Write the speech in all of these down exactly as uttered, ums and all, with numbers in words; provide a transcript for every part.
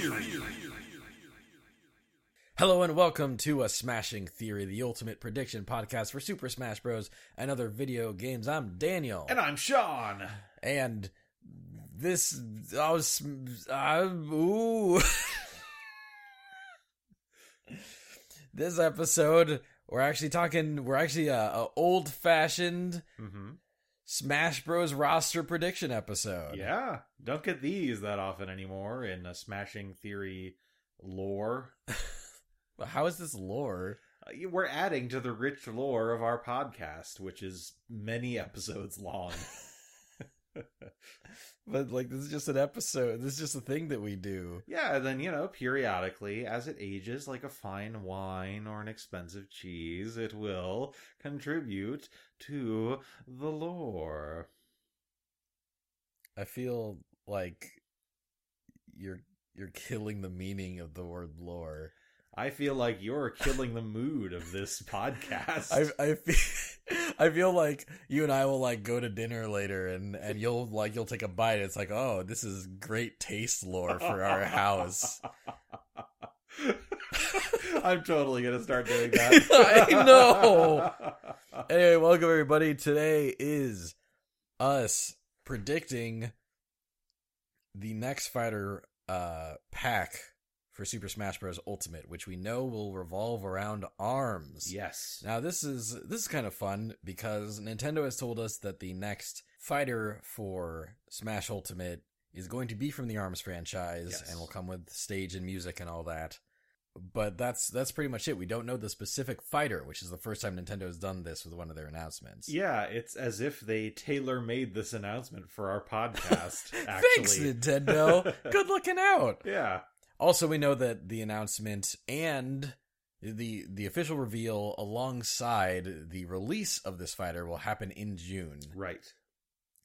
Theory. Hello and welcome to a Smashing Theory, the ultimate prediction podcast for Super Smash Bros. And other video games. I'm Daniel. And I'm Sean. And this, I was, I, ooh. This episode, we're actually talking, we're actually a, a old-fashioned mm-hmm. Smash Bros. Roster prediction episode. Yeah, don't get these that often anymore in a Smashing Theory lore. How is this lore? Uh, we're adding to the rich lore of our podcast, which is many episodes long. But, like, this is just an episode. This is just a thing that we do. Yeah, and then, you know, periodically, as it ages, like a fine wine or an expensive cheese, it will contribute to the lore. I feel like you're you're killing the meaning of the word lore. I feel like you're killing the mood of this podcast. I, I feel, I feel like you and I will like go to dinner later, and, and you'll like you'll take a bite. It's like, oh, this is great taste lore for our house. I'm totally gonna start doing that. I know. Anyway, welcome everybody. Today is us predicting the next fighter uh, pack for Super Smash Bros. Ultimate, which we know will revolve around ARMS. Yes. Now, this is this is kind of fun because Nintendo has told us that the next fighter for Smash Ultimate is going to be from the ARMS franchise, yes, and will come with stage and music and all that. But that's that's pretty much it. We don't know the specific fighter, which is the first time Nintendo has done this with one of their announcements. Yeah, it's as if they tailor-made this announcement for our podcast, actually. Thanks, Nintendo! Good looking out! Yeah. Also, we know that the announcement and the the official reveal alongside the release of this fighter will happen in June. Right.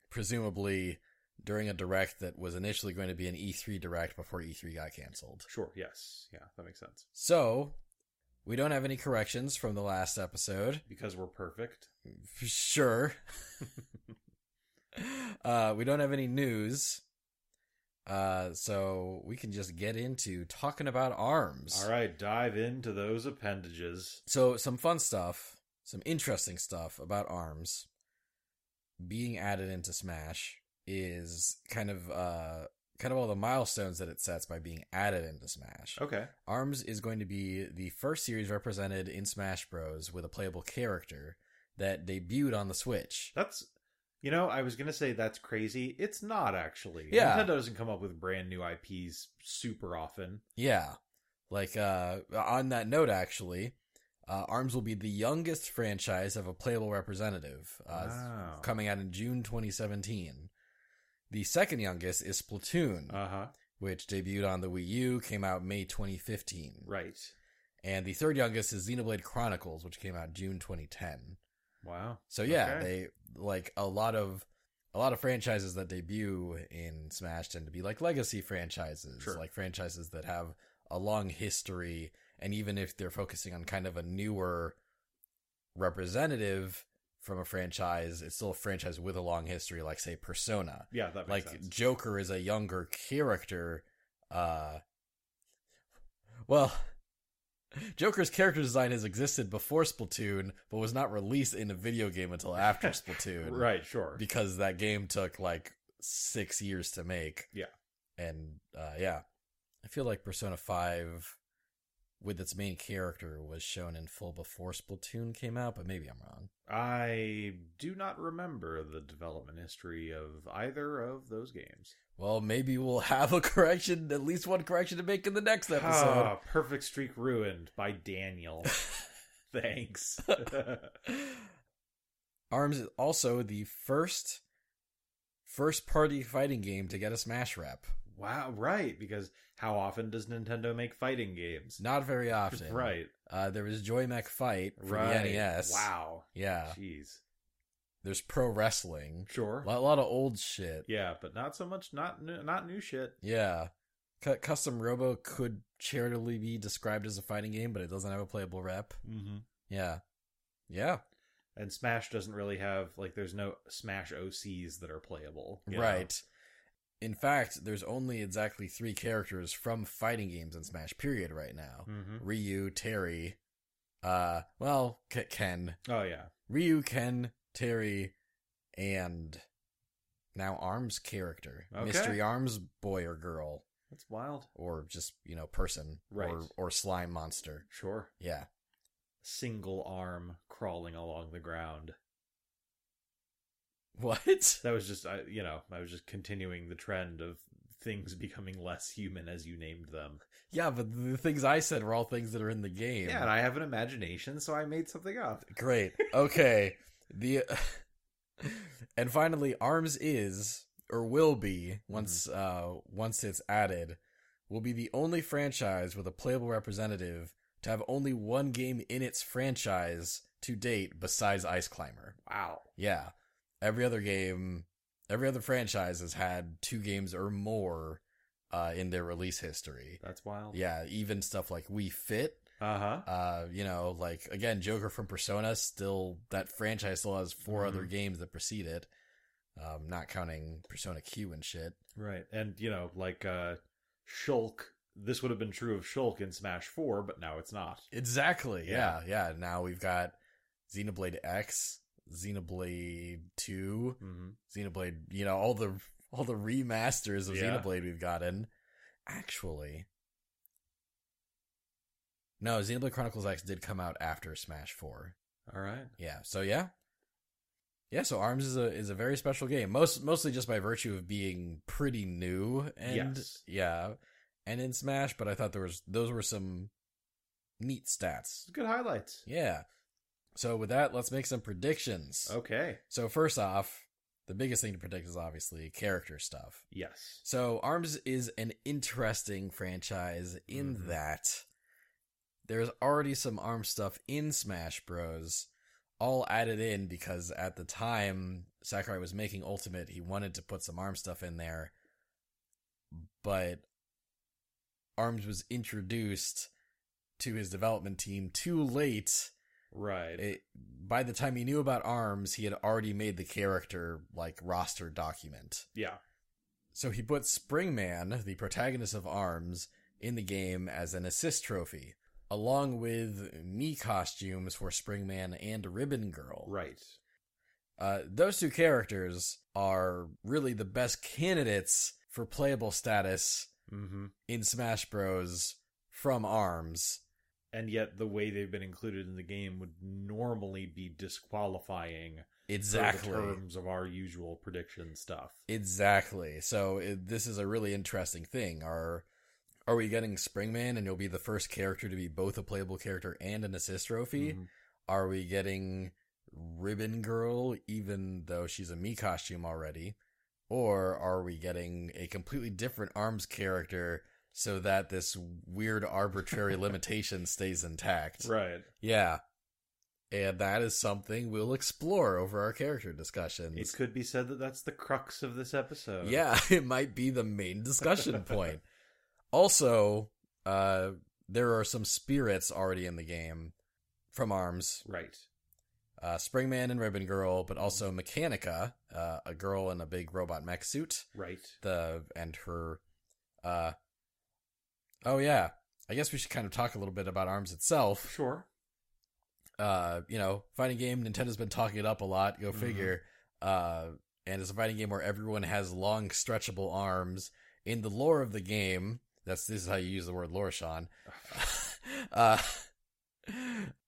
Presumably during a Direct that was initially going to be an E three Direct before E three got canceled. Sure, yes. Yeah, that makes sense. So, we don't have any corrections from the last episode. Because we're perfect. Sure. uh, we don't have any news. Uh, so we can just get into talking about ARMS. All right, dive into those appendages. So some fun stuff, some interesting stuff about ARMS being added into Smash is kind of uh kind of all the milestones that it sets by being added into Smash. Okay. ARMS is going to be the first series represented in Smash Bros. With a playable character that debuted on the Switch. That's... You know, I was going to say that's crazy. It's not, actually. Yeah. Nintendo doesn't come up with brand new I Ps super often. Yeah. Like, uh, on that note, actually, uh, ARMS will be the youngest franchise of a playable representative, uh, wow. coming out in June twenty seventeen. The second youngest is Splatoon, uh-huh. which debuted on the Wii U, came out May twenty fifteen. Right. And the third youngest is Xenoblade Chronicles, which came out June twenty ten. Wow. So yeah, okay. they like a lot of a lot of franchises that debut in Smash tend to be like legacy franchises, sure. like franchises that have a long history, and even if they're focusing on kind of a newer representative from a franchise, it's still a franchise with a long history, like say Persona. Yeah, that makes like sense. Joker is a younger character. Uh, well. Joker's character design has existed before Splatoon, but was not released in a video game until after Splatoon. Right, sure. Because that game took, like, six years to make. Yeah. And, uh, yeah. I feel like Persona five, with its main character, was shown in full before Splatoon came out, but maybe I'm wrong. I do not remember the development history of either of those games. Well, maybe we'll have a correction, at least one correction to make in the next episode. Ah, Perfect Streak Ruined by Daniel. Thanks. ARMS is also the first first-party fighting game to get a Smash rep. Wow, right, because how often does Nintendo make fighting games? Not very often. Right. Uh, there was Joy-Mech Fight for right. the N E S. Wow. Yeah. Jeez. There's pro wrestling. Sure. A lot of old shit. Yeah, but not so much, not new, not new shit. Yeah. C- Custom Robo could charitably be described as a fighting game, but it doesn't have a playable rep. Mm-hmm. Yeah. Yeah. And Smash doesn't really have, like, there's no Smash O Cs that are playable. Right. Know? In fact, there's only exactly three characters from fighting games in Smash period right now. Mm-hmm. Ryu, Terry, uh, well, K- Ken. Oh, yeah. Ryu, Ken, Terry, and now ARMS character. Okay. Mystery ARMS boy or girl. That's wild. Or just, you know, person. Right. Or, or slime monster. Sure. Yeah. Single arm crawling along the ground. What? That was just, I, you know, I was just continuing the trend of things becoming less human as you named them. Yeah, but the things I said were all things that are in the game. Yeah, and I have an imagination, so I made something up. Great. Okay. the uh, And finally, ARMS is, or will be, once mm-hmm. uh, once it's added, will be the only franchise with a playable representative to have only one game in its franchise to date besides Ice Climber. Wow. Yeah. Every other game, every other franchise has had two games or more uh, in their release history. That's wild. Yeah, even stuff like Wii Fit. Uh-huh. Uh, you know, like, again, Joker from Persona, still, that franchise still has four mm-hmm. other games that precede it, um, not counting Persona Q and shit. Right, and, you know, like uh, Shulk, this would have been true of Shulk in Smash four, but now it's not. Exactly, yeah, yeah. yeah. Now we've got Xenoblade X. Xenoblade two, mm-hmm. Xenoblade, you know, all the all the remasters of yeah. Xenoblade we've gotten. Actually, no, Xenoblade Chronicles X did come out after Smash four. All right, yeah, so yeah, yeah. So ARMS is a is a very special game, most mostly just by virtue of being pretty new and yes. yeah, and in Smash. But I thought there was those were some neat stats, good highlights. Yeah. So with that, let's make some predictions. Okay. So first off, the biggest thing to predict is obviously character stuff. Yes. So ARMS is an interesting franchise in mm-hmm. that there's already some ARMS stuff in Smash Bros. All added in because at the time Sakurai was making Ultimate, he wanted to put some ARMS stuff in there, but ARMS was introduced to his development team too late. Right. It, by the time he knew about ARMS, he had already made the character, like, roster document. Yeah. So he put Spring Man, the protagonist of ARMS, in the game as an assist trophy, along with Mii costumes for Spring Man and Ribbon Girl. Right. Uh, those two characters are really the best candidates for playable status mm-hmm. in Smash Bros. From ARMS. And yet the way they've been included in the game would normally be disqualifying exactly. in terms of our usual prediction stuff. Exactly. So it, this is a really interesting thing. Are are we getting Springman and you'll be the first character to be both a playable character and an assist trophy? Mm-hmm. Are we getting Ribbon Girl even though she's a Mii costume already? Or are we getting a completely different ARMS character so that this weird arbitrary limitation stays intact? Right. Yeah. And that is something we'll explore over our character discussions. It could be said that that's the crux of this episode. Yeah, it might be the main discussion point. Also, uh, there are some spirits already in the game from ARMS. Right. Uh, Springman and Ribbon Girl, but also Mechanica, uh, a girl in a big robot mech suit. Right. The and her... Uh, Oh, yeah. I guess we should kind of talk a little bit about ARMS itself. Sure. Uh, you know, fighting game, Nintendo's been talking it up a lot, go mm-hmm. figure. Uh, and it's a fighting game where everyone has long, stretchable arms. In the lore of the game, that's this is how you use the word lore, Sean. uh,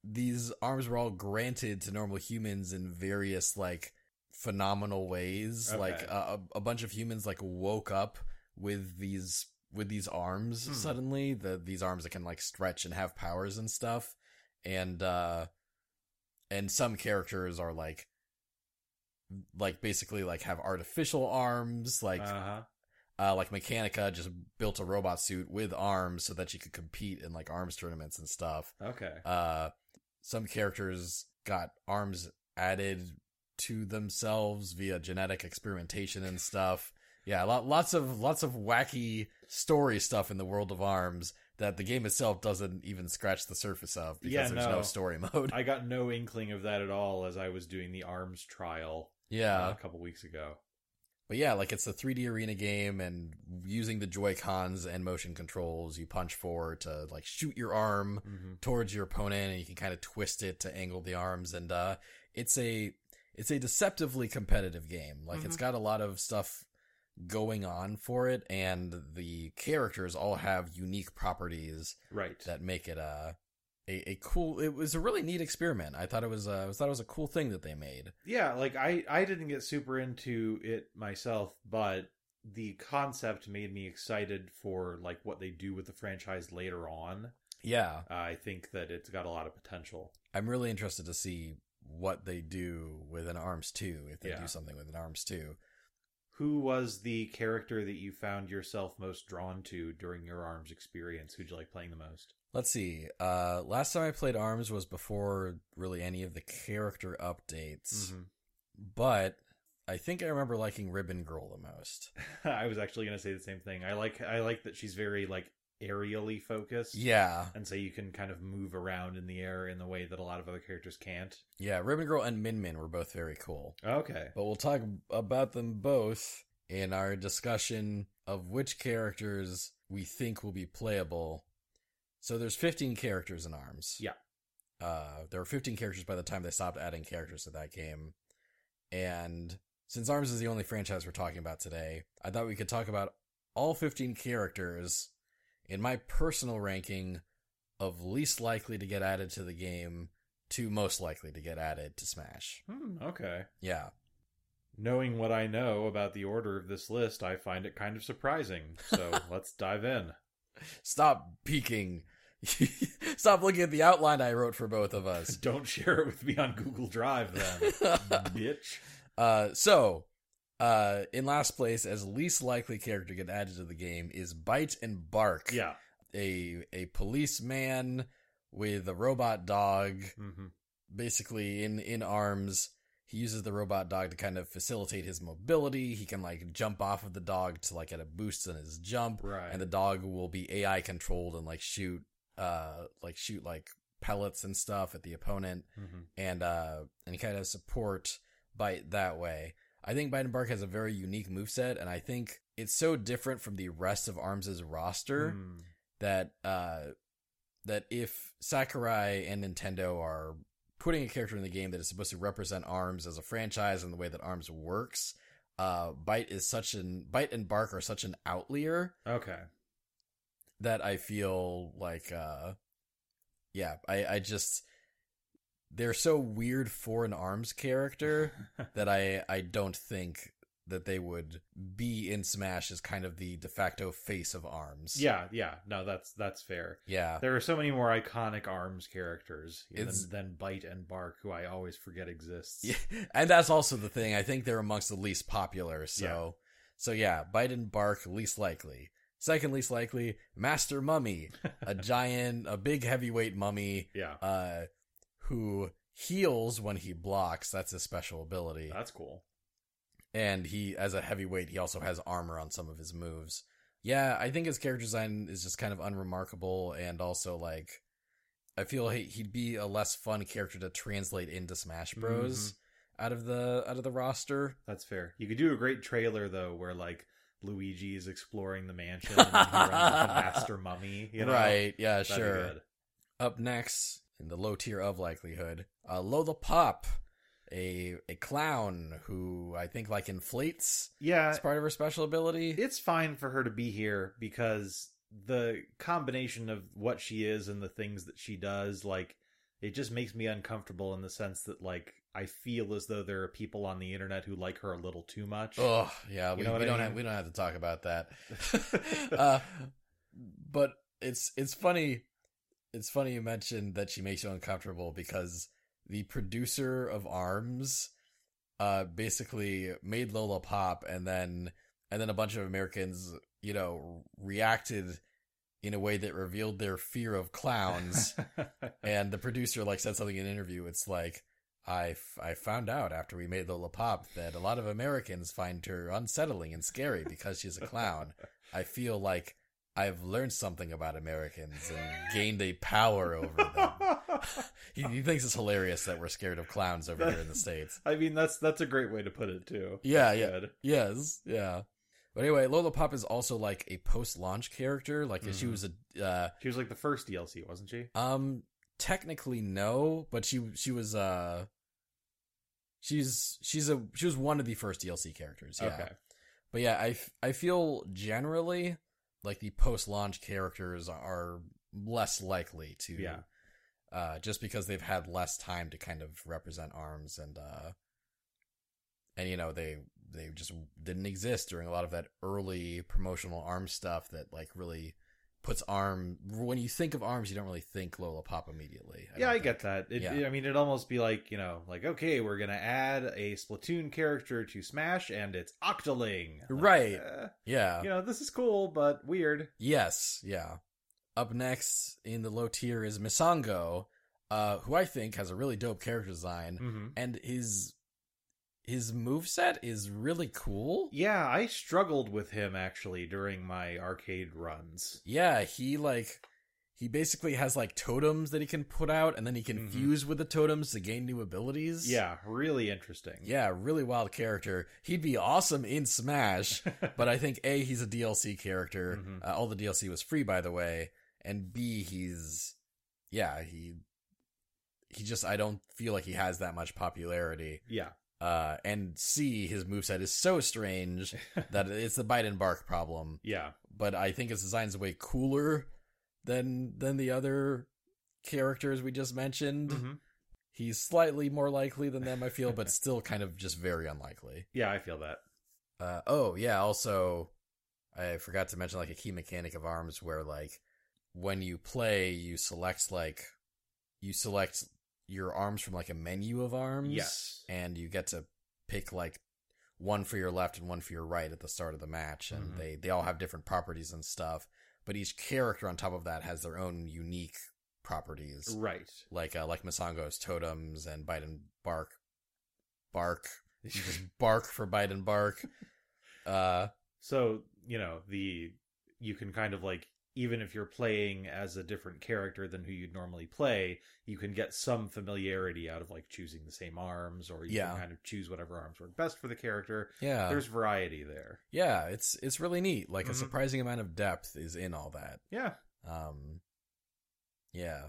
these arms were all granted to normal humans in various, like, phenomenal ways. Okay. Like, uh, a, a bunch of humans, like, woke up with these... with these arms hmm. suddenly the these arms that can like stretch and have powers and stuff, and uh and some characters are like like basically like have artificial arms, like uh-huh. uh like Mechanica just built a robot suit with arms so that she could compete in like ARMS tournaments and stuff. Okay. Uh some characters got arms added to themselves via genetic experimentation and stuff. Yeah, lots of lots of wacky story stuff in the world of ARMS that the game itself doesn't even scratch the surface of because yeah, there's no. no story mode. I got no inkling of that at all as I was doing the ARMS trial yeah. uh, a couple weeks ago. But yeah, like, it's a three D arena game, and using the Joy-Cons and motion controls, you punch forward to, like, shoot your arm mm-hmm. towards your opponent, and you can kind of twist it to angle the arms. And, uh, it's a, it's a deceptively competitive game. Like, mm-hmm. it's got a lot of stuff going on for it, and the characters all have unique properties. Right. That make it, uh, A, a cool, it was a really neat experiment. I thought it was a, I thought it was a cool thing that they made. Yeah, like I, I didn't get super into it myself, but the concept made me excited for like what they do with the franchise later on. Yeah. Uh, I think that it's got a lot of potential. I'm really interested to see what they do with an ARMS two, if they yeah. do something with an ARMS two. Who was the character that you found yourself most drawn to during your ARMS experience? Who'd you like playing the most? Let's see. Uh, last time I played ARMS was before really any of the character updates, mm-hmm. but I think I remember liking Ribbon Girl the most. I was actually going to say the same thing. I like I like that she's very like aerially focused. Yeah, and so you can kind of move around in the air in the way that a lot of other characters can't. Yeah, Ribbon Girl and Min Min were both very cool. Okay, but we'll talk about them both in our discussion of which characters we think will be playable. So there's fifteen characters in ARMS. Yeah. Uh, there were fifteen characters by the time they stopped adding characters to that game. And since ARMS is the only franchise we're talking about today, I thought we could talk about all fifteen characters in my personal ranking of least likely to get added to the game to most likely to get added to Smash. Hmm, okay. Yeah. Knowing what I know about the order of this list, I find it kind of surprising. So let's dive in. Stop peeking. Stop looking at the outline I wrote for both of us. Don't share it with me on Google Drive, then, bitch. Uh, so, uh, in last place, as least likely character to get added to the game is Byte and Barq. Yeah. A, a policeman with a robot dog. Mm-hmm. Basically, in, in ARMS, he uses the robot dog to kind of facilitate his mobility. He can, like, jump off of the dog to, like, get a boost in his jump. Right. And the dog will be A I-controlled and, like, shoot... Uh, like shoot like pellets and stuff at the opponent, mm-hmm. and uh, and kind of support Byte that way. I think Byte and Barq has a very unique moveset, and I think it's so different from the rest of ARMS's roster mm. that uh, that if Sakurai and Nintendo are putting a character in the game that is supposed to represent ARMS as a franchise and the way that ARMS works, uh, Byte is such an Byte and Barq are such an outlier. Okay. That I feel like, uh, yeah, I, I just, they're so weird for an ARMS character that I, I don't think that they would be in Smash as kind of the de facto face of ARMS. Yeah, yeah, no, that's, that's fair. Yeah. There are so many more iconic ARMS characters than, than Byte and Barq, who I always forget exists. Yeah, and that's also the thing, I think they're amongst the least popular, so, yeah. so yeah, Byte and Barq, least likely. Second least likely, Master Mummy, a giant, a big heavyweight mummy, yeah. uh, who heals when he blocks. That's his special ability. That's cool. And he, as a heavyweight, he also has armor on some of his moves. Yeah, I think his character design is just kind of unremarkable, and also, like, I feel he, he'd be a less fun character to translate into Smash Bros. Mm-hmm. out of the out of the roster. That's fair. You could do a great trailer, though, where, like, Luigi is exploring the mansion and he runs up a Master Mummy. You know? Right, yeah, that'd sure. Up next, in the low tier of likelihood, uh, Lola Pop, a a clown who I think like inflates. Yeah. It's part of her special ability. It's fine for her to be here because the combination of what she is and the things that she does, like, it just makes me uncomfortable in the sense that, like, I feel as though there are people on the internet who like her a little too much. Oh, yeah. You we, we don't mean? have, we don't have to talk about that. uh, but it's, it's funny. It's funny you mentioned that she makes you uncomfortable because the producer of ARMS, uh, basically made Lola Pop, and then, and then a bunch of Americans, you know, reacted in a way that revealed their fear of clowns. And the producer, like, said something in an interview. It's like, I, f- I found out after we made Lola Pop that a lot of Americans find her unsettling and scary because she's a clown. I feel like I've learned something about Americans and gained a power over them. he, he thinks it's hilarious that we're scared of clowns over that, here in the States. I mean, that's that's a great way to put it, too. Yeah, that's yeah. Good. Yes, yeah. But anyway, Lola Pop is also, like, a post-launch character. Like, mm. she was a... Uh, she was, like, the first D L C, wasn't she? Um, technically, no. But she she was, uh... She's, she's a... She was one of the first D L C characters, yeah. Okay. But yeah, I, I feel generally... like the post-launch characters are less likely to, yeah. uh, just because they've had less time to kind of represent ARMS and, uh, and you know, they, they just didn't exist during a lot of that early promotional ARMS stuff that like really puts ARMS, when you think of ARMS, you don't really think Lola Pop immediately. I yeah, I think. get that. It, yeah. I mean, it'd almost be like, you know, like, okay, we're going to add a Splatoon character to Smash and it's Octoling. Like, right. Uh, yeah. You know, this is cool, but weird. Yes. Yeah. Up next in the low tier is Misango, uh, who I think has a really dope character design, mm-hmm. and his... his moveset is really cool. Yeah, I struggled with him, actually, during my arcade runs. Yeah, he, like... he basically has, like, totems that he can put out, and then he can mm-hmm. fuse with the totems to gain new abilities. Yeah, really interesting. Yeah, really wild character. He'd be awesome in Smash, but I think, A, he's a D L C character. Mm-hmm. Uh, all the D L C was free, by the way. And B, he's... yeah, he... he just... I don't feel like he has that much popularity. Yeah. Uh, and C, his moveset is so strange that it's the Byte and Barq problem. Yeah. But I think his design's way cooler than than the other characters we just mentioned. Mm-hmm. He's slightly more likely than them, I feel, but still kind of just very unlikely. Yeah, I feel that. Uh, oh, yeah, also, I forgot to mention, like, a key mechanic of ARMS where, like, when you play, you select, like, you select... your ARMS from, like, a menu of ARMS. Yes. And you get to pick, like, one for your left and one for your right at the start of the match. And mm-hmm. they, they all have different properties and stuff. But each character on top of that has their own unique properties. Right. Like, uh, like Misango's totems and Byte and Barq. Barq. You just bark for Byte and Barq. Uh, so, you know, the, you can kind of, like, even if you're playing as a different character than who you'd normally play, you can get some familiarity out of, like, choosing the same ARMS, or you yeah. can kind of choose whatever ARMS work best for the character. Yeah. There's variety there. Yeah, it's it's really neat. Like, mm-hmm. a surprising amount of depth is in all that. Yeah. Um, yeah.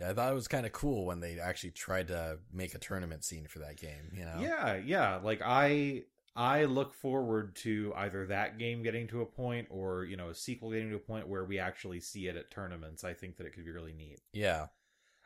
Yeah, I thought it was kind of cool when they actually tried to make a tournament scene for that game, you know? Yeah, yeah. Like, I... I look forward to either that game getting to a point or, you know, a sequel getting to a point where we actually see it at tournaments. I think that it could be really neat. Yeah.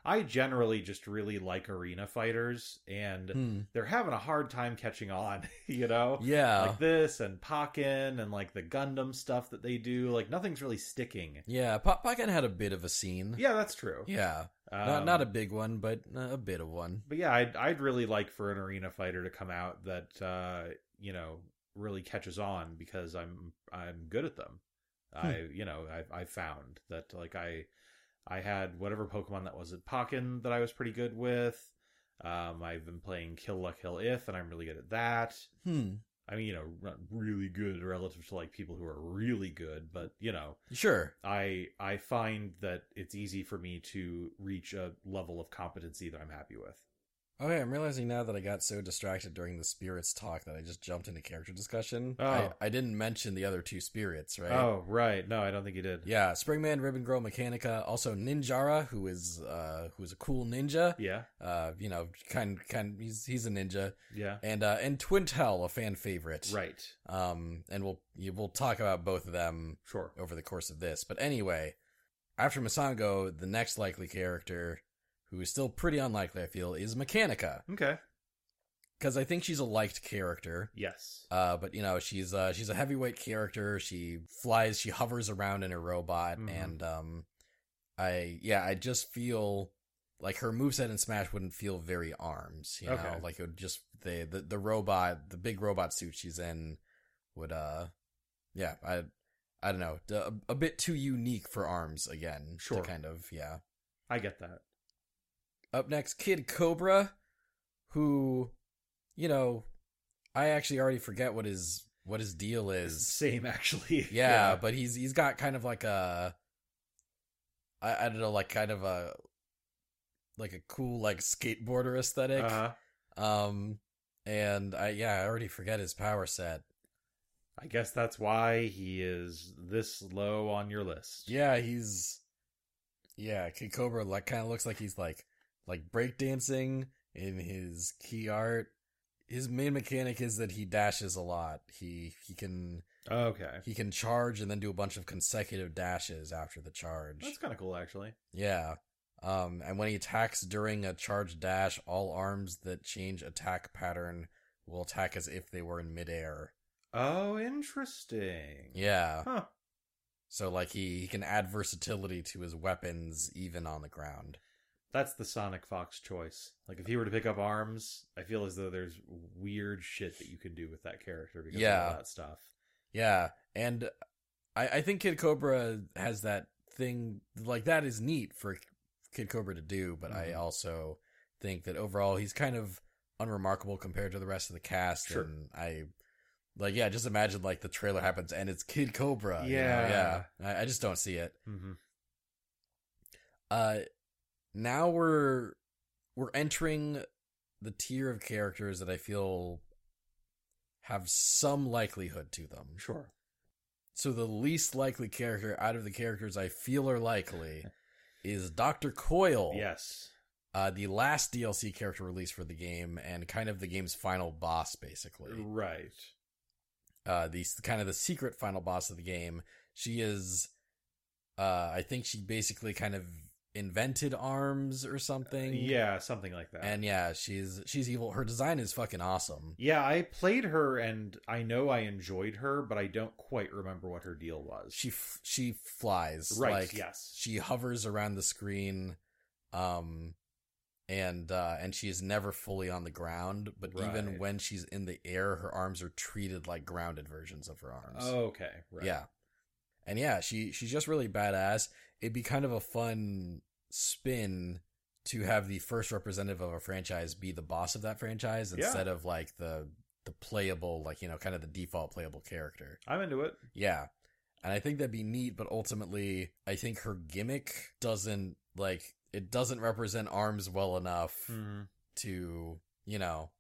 I generally just really like arena fighters, and hmm. they're having a hard time catching on, you know? Yeah. Like this and Pokken and, like, the Gundam stuff that they do. Like, nothing's really sticking. Yeah, P- Pokken had a bit of a scene. Yeah, that's true. Yeah. Um, not, not a big one, but a bit of one. But yeah, I'd, I'd really like for an arena fighter to come out that... uh you know, really catches on, because I'm, I'm good at them. Hmm. I, you know, I, I found that, like, I, I had whatever Pokemon that was at Pokken that I was pretty good with. Um, I've been playing Kill Luck Hill If, and I'm really good at that. Hmm. I mean, you know, not really good relative to, like, people who are really good, but, you know, sure. I, I find that it's easy for me to reach a level of competency that I'm happy with. Okay, I'm realizing now that I got so distracted during the spirits talk that I just jumped into character discussion. Oh. I, I didn't mention the other two spirits, right? Oh, right. No, I don't think you did. Yeah, Spring Man, Ribbon Girl, Mechanica, also Ninjara, who is uh, who is a cool ninja. Yeah. Uh, you know, kind kind he's he's a ninja. Yeah. And uh, and Twintelle, a fan favorite. Right. Um, and we'll we'll talk about both of them sure. over the course of this. But anyway, after Misango, the next likely character, who is still pretty unlikely, I feel, is Mechanica. Okay. Because I think she's a liked character. Yes. Uh, but, you know, she's uh, she's a heavyweight character. She flies, she hovers around in her robot. Mm-hmm. And, um, I yeah, I just feel like her moveset in Smash wouldn't feel very ARMS. You okay. know, like it would just, they, the, the robot, the big robot suit she's in would, uh, yeah, I I don't know, a, a bit too unique for ARMS again. Sure. To kind of, yeah. I get that. Up next, Kid Cobra, who, you know, I actually already forget what his what his deal is. Same, actually. Yeah, yeah, but he's he's got kind of like a, I, I don't know, like kind of a, like a cool like skateboarder aesthetic. Uh-huh. Um, and I yeah, I already forget his power set. I guess that's why he is this low on your list. Yeah, he's, yeah, Kid Cobra like kind of looks like he's like like breakdancing in his key art. His main mechanic is that he dashes a lot. He he can oh, okay. He can charge and then do a bunch of consecutive dashes after the charge. That's kind of cool, actually. Yeah. Um, and when he attacks during a charge dash, all arms that change attack pattern will attack as if they were in midair. Oh, interesting. Yeah. Huh. So, like, he, he can add versatility to his weapons even on the ground. That's the Sonic Fox choice. Like, if he were to pick up ARMS, I feel as though there's weird shit that you can do with that character because yeah. of all that stuff. Yeah, and I, I think Kid Cobra has that thing, like, that is neat for Kid Cobra to do, but mm-hmm. I also think that overall he's kind of unremarkable compared to the rest of the cast, sure. and I... Like, yeah, just imagine, like, the trailer happens and it's Kid Cobra. Yeah. You know? Yeah. I, I just don't see it. Mm-hmm. Uh, now we're, we're entering the tier of characters that I feel have some likelihood to them. Sure. So the least likely character out of the characters I feel are likely is Doctor Coil. Yes. Uh, the last D L C character released for the game and kind of the game's final boss, basically. Right. Uh, the kind of the secret final boss of the game. She is, uh, I think she basically kind of invented ARMS or something. Uh, yeah, something like that. And yeah, she's she's evil. Her design is fucking awesome. Yeah, I played her and I know I enjoyed her, but I don't quite remember what her deal was. She f- she flies, right? Like, yes, she hovers around the screen, um, and uh, and she is never fully on the ground, but right. even when she's in the air, her ARMS are treated like grounded versions of her ARMS. Oh, okay. Right. Yeah. And yeah, she, she's just really badass. It'd be kind of a fun spin to have the first representative of a franchise be the boss of that franchise instead yeah. of like the the playable, like, you know, kind of the default playable character. I'm into it. Yeah. And I think that'd be neat, but ultimately, I think her gimmick doesn't, like... It doesn't represent ARMS well enough mm-hmm. to, you know,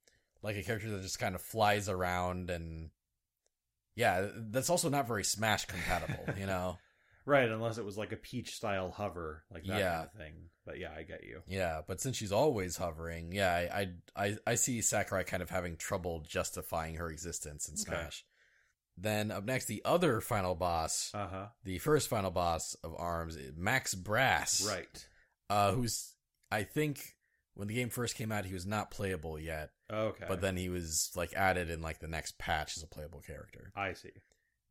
like a character that just kind of flies around and, yeah, that's also not very Smash compatible, you know? Right, unless it was like a Peach-style hover, like that yeah. kind of thing. But yeah, I get you. Yeah, but since she's always hovering, yeah, I I, I see Sakurai kind of having trouble justifying her existence in Smash. Okay. Then up next, the other final boss, uh-huh. the first final boss of ARMS, Max Brass. Right. Uh, who's, I think, when the game first came out, he was not playable yet. Okay. But then he was, like, added in, like, the next patch as a playable character. I see.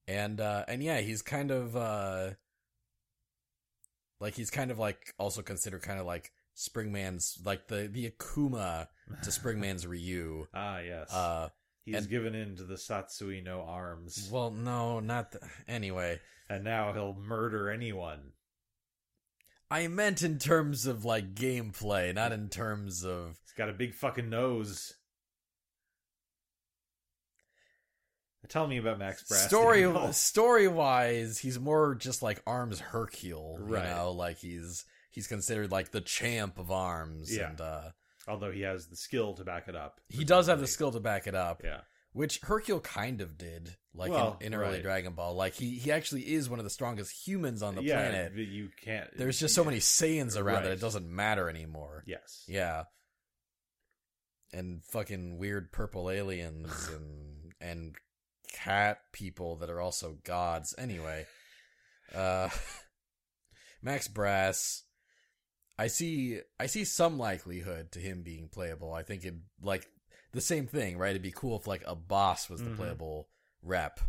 And, uh, and yeah, he's kind of, uh, like, he's kind of, like, also considered kind of, like, Spring Man's, like, the, the Akuma to Spring Man's Ryu. Ah, yes. Uh. He's and, given in to the Satsui no ARMS. Well, no, not, the, anyway. And now he'll murder anyone. I meant in terms of, like, gameplay, not in terms of... He's got a big fucking nose. Tell me about Max Brass. Story, story-wise, he's more just, like, ARMS Hercule, right. you know? Like, he's he's considered, like, the champ of ARMS. Yeah. And, uh, although he has the skill to back it up. He does have the skill to back it up. Yeah. Which Hercule kind of did, like, well, in, in early right. Dragon Ball. Like, he, he actually is one of the strongest humans on the yeah, planet. Yeah, you can't... There's just so many Saiyans around right. that it doesn't matter anymore. Yes. Yeah. And fucking weird purple aliens and and cat people that are also gods. Anyway. Uh, Max Brass... I see, I see some likelihood to him being playable. I think it, like... The same thing, right? It'd be cool if, like, a boss was the mm-hmm. playable rep.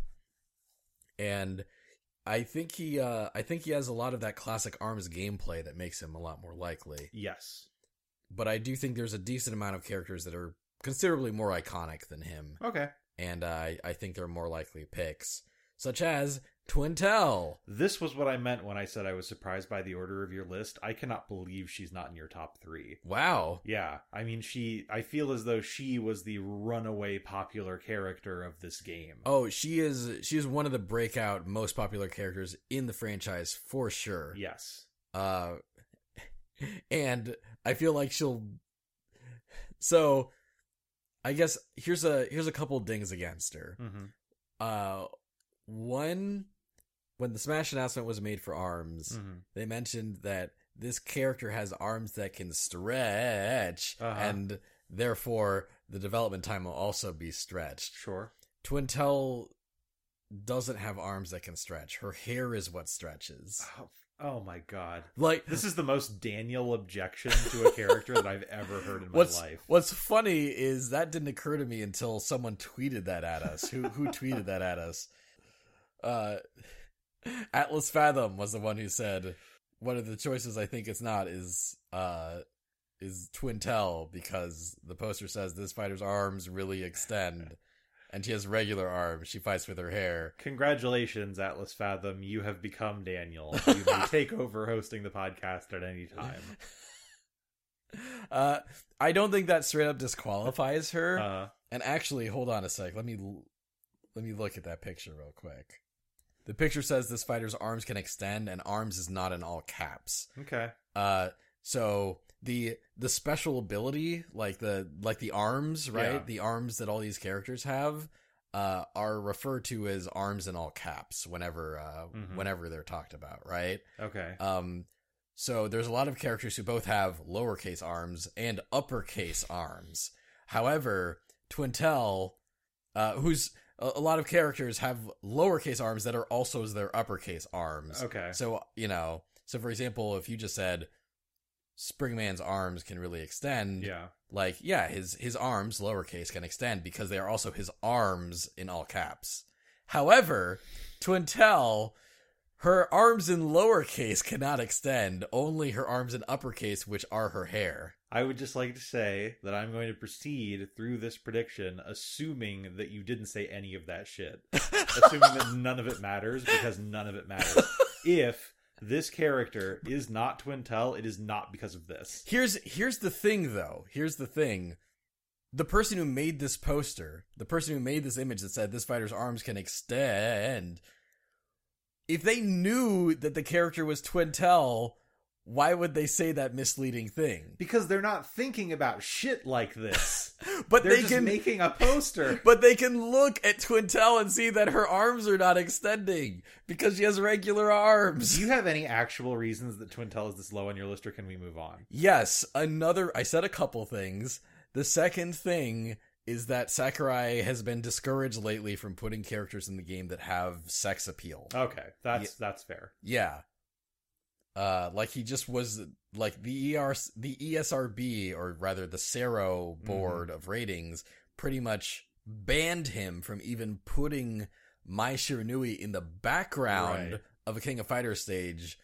And I think he uh, I think he has a lot of that classic ARMS gameplay that makes him a lot more likely. Yes. But I do think there's a decent amount of characters that are considerably more iconic than him. Okay. And uh, I, I think they're more likely picks, such as Twintelle. This was what I meant when I said I was surprised by the order of your list. I cannot believe she's not in your top three. Wow. Yeah. I mean, she, I feel as though she was the runaway popular character of this game. Oh, she is, she is one of the breakout most popular characters in the franchise for sure. Yes. Uh, and I feel like she'll, so I guess here's a, here's a couple dings against her. Mm-hmm. Uh, one, when the Smash announcement was made for ARMS, mm-hmm. they mentioned that this character has arms that can stretch, uh-huh. and therefore the development time will also be stretched. Sure. Twintelle doesn't have arms that can stretch. Her hair is what stretches. Oh, oh my God. Like, this is the most Daniel objection to a character that I've ever heard in my what's, life. What's funny is that didn't occur to me until someone tweeted that at us. Who who tweeted that at us? Uh, Atlus Fathom was the one who said, one of the choices I think it's not is, uh, is Twintelle, because the poster says this fighter's arms really extend and she has regular arms. She fights with her hair. Congratulations, Atlus Fathom. You have become Daniel. You can take over hosting the podcast at any time. Uh, I don't think that straight up disqualifies her. Uh, and actually, hold on a sec. Let me, let me look at that picture real quick. The picture says this fighter's arms can extend, and arms is not in all caps. Okay. Uh, so the the special ability, like the like the arms, right? Yeah. The arms that all these characters have, uh, are referred to as arms in all caps whenever uh, mm-hmm. whenever they're talked about, right? Okay. Um, so there's a lot of characters who both have lowercase arms and uppercase arms. However, Twintelle, uh, who's a lot of characters have lowercase arms that are also their uppercase arms. Okay. So, you know, so for example, if you just said Spring Man's arms can really extend. Yeah. Like, yeah, his, his arms, lowercase, can extend because they are also his arms in all caps. However, Twintelle, her arms in lowercase cannot extend, only her arms in uppercase, which are her hair. I would just like to say that I'm going to proceed through this prediction, assuming that you didn't say any of that shit. Assuming that none of it matters, because none of it matters. If this character is not Twintelle, it is not because of this. Here's here's the thing, though. Here's the thing. The person who made this poster, the person who made this image that said this fighter's arms can extend, if they knew that the character was Twintelle, why would they say that misleading thing? Because they're not thinking about shit like this. But they're they just can, making a poster. But they can look at Twintelle and see that her arms are not extending because she has regular arms. Do you have any actual reasons that Twintelle is this low on your list, or can we move on? Yes. Another, I said a couple things. The second thing is that Sakurai has been discouraged lately from putting characters in the game that have sex appeal. Okay. That's, yeah. that's fair. Yeah. Uh, like he just was like the E R, the E S R B, or rather the Sero board mm-hmm. of ratings, pretty much banned him from even putting Mai Shiranui in the background right. of a King of Fighters stage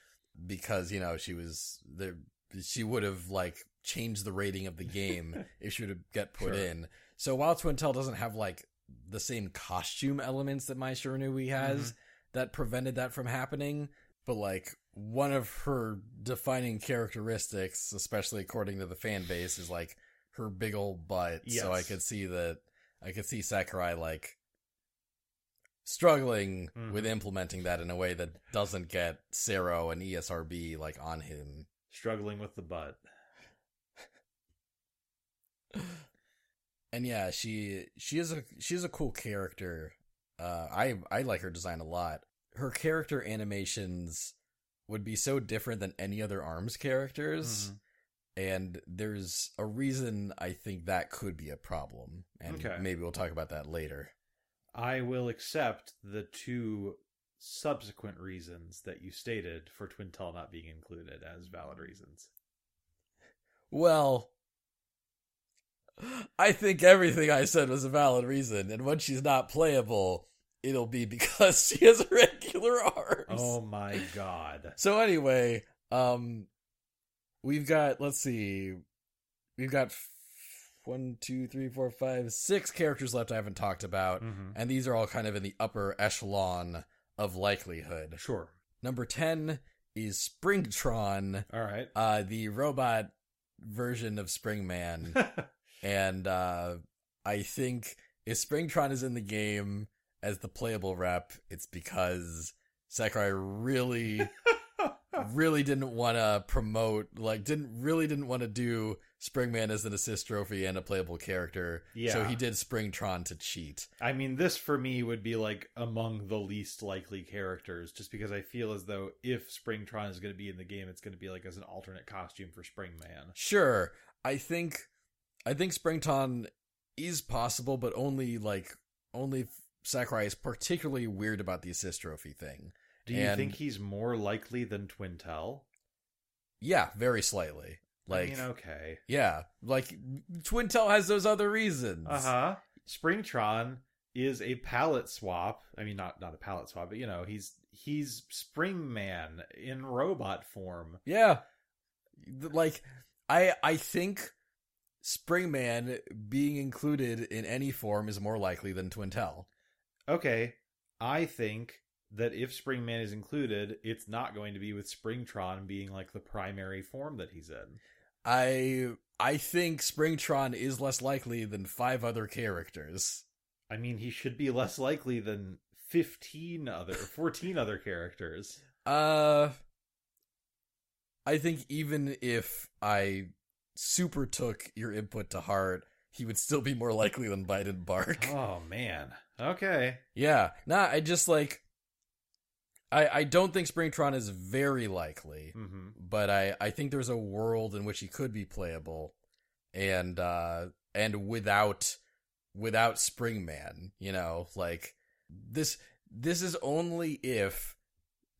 because, you know, she was there. She would have like changed the rating of the game if she would get put sure. in. So while Twintelle doesn't have like the same costume elements that Mai Shiranui has, mm-hmm. that prevented that from happening, but like, one of her defining characteristics, especially according to the fan base, is like her big old butt. Yes. So I could see that I could see Sakurai like struggling mm-hmm. with implementing that in a way that doesn't get Sero and E S R B like on him. Struggling with the butt. And yeah, she she is a she's a cool character. Uh, I I like her design a lot. Her character animations would be so different than any other ARMS characters. Mm-hmm. And there's a reason I think that could be a problem. And okay. maybe we'll talk about that later. I will accept the two subsequent reasons that you stated for Twintelle not being included as valid reasons. Well, I think everything I said was a valid reason. And when she's not playable, it'll be because she has regular arms. Oh my God. So anyway, um, we've got, let's see, we've got f- one, two, three, four, five, six characters left I haven't talked about. Mm-hmm. And these are all kind of in the upper echelon of likelihood. Sure. Number ten is Springtron. All right. Uh, the robot version of Spring Man. And uh, I think if Springtron is in the game as the playable rep, it's because Sakurai really... really didn't want to promote, like, didn't really didn't want to do Springman as an assist trophy and a playable character. Yeah. So he did Springtron to cheat. I mean, this for me would be, like, among the least likely characters, just because I feel as though if Springtron is going to be in the game, it's going to be, like, as an alternate costume for Springman. Sure. I think, I think Springtron is possible, but only, like, only Sakurai is particularly weird about the assist trophy thing. Do you and, think he's more likely than Twintelle? Yeah, very slightly. Like, I mean, okay. Yeah, like, Twintelle has those other reasons. Uh-huh. Springtron is a palette swap. I mean, not, not a palette swap, but, you know, he's he's Spring Man in robot form. Yeah. Like, I I think Spring Man being included in any form is more likely than Twintelle. Okay, I think... that if Spring Man is included, it's not going to be with Springtron being, like, the primary form that he's in. I I think Springtron is less likely than five other characters. I mean, he should be less likely than fifteen other, fourteen other characters. Uh, I think even if I super took your input to heart, he would still be more likely than Byte and Barq. Oh, man. Okay. Yeah. Nah, I just, like... I, I don't think Springtron is very likely, mm-hmm. but I, I think there's a world in which he could be playable, and uh, and without without Springman, you know, like this this is only if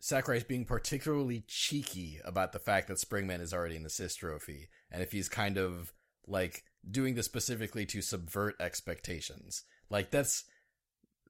Sakurai is being particularly cheeky about the fact that Springman is already in the assist trophy, and if he's kind of like doing this specifically to subvert expectations, like that's.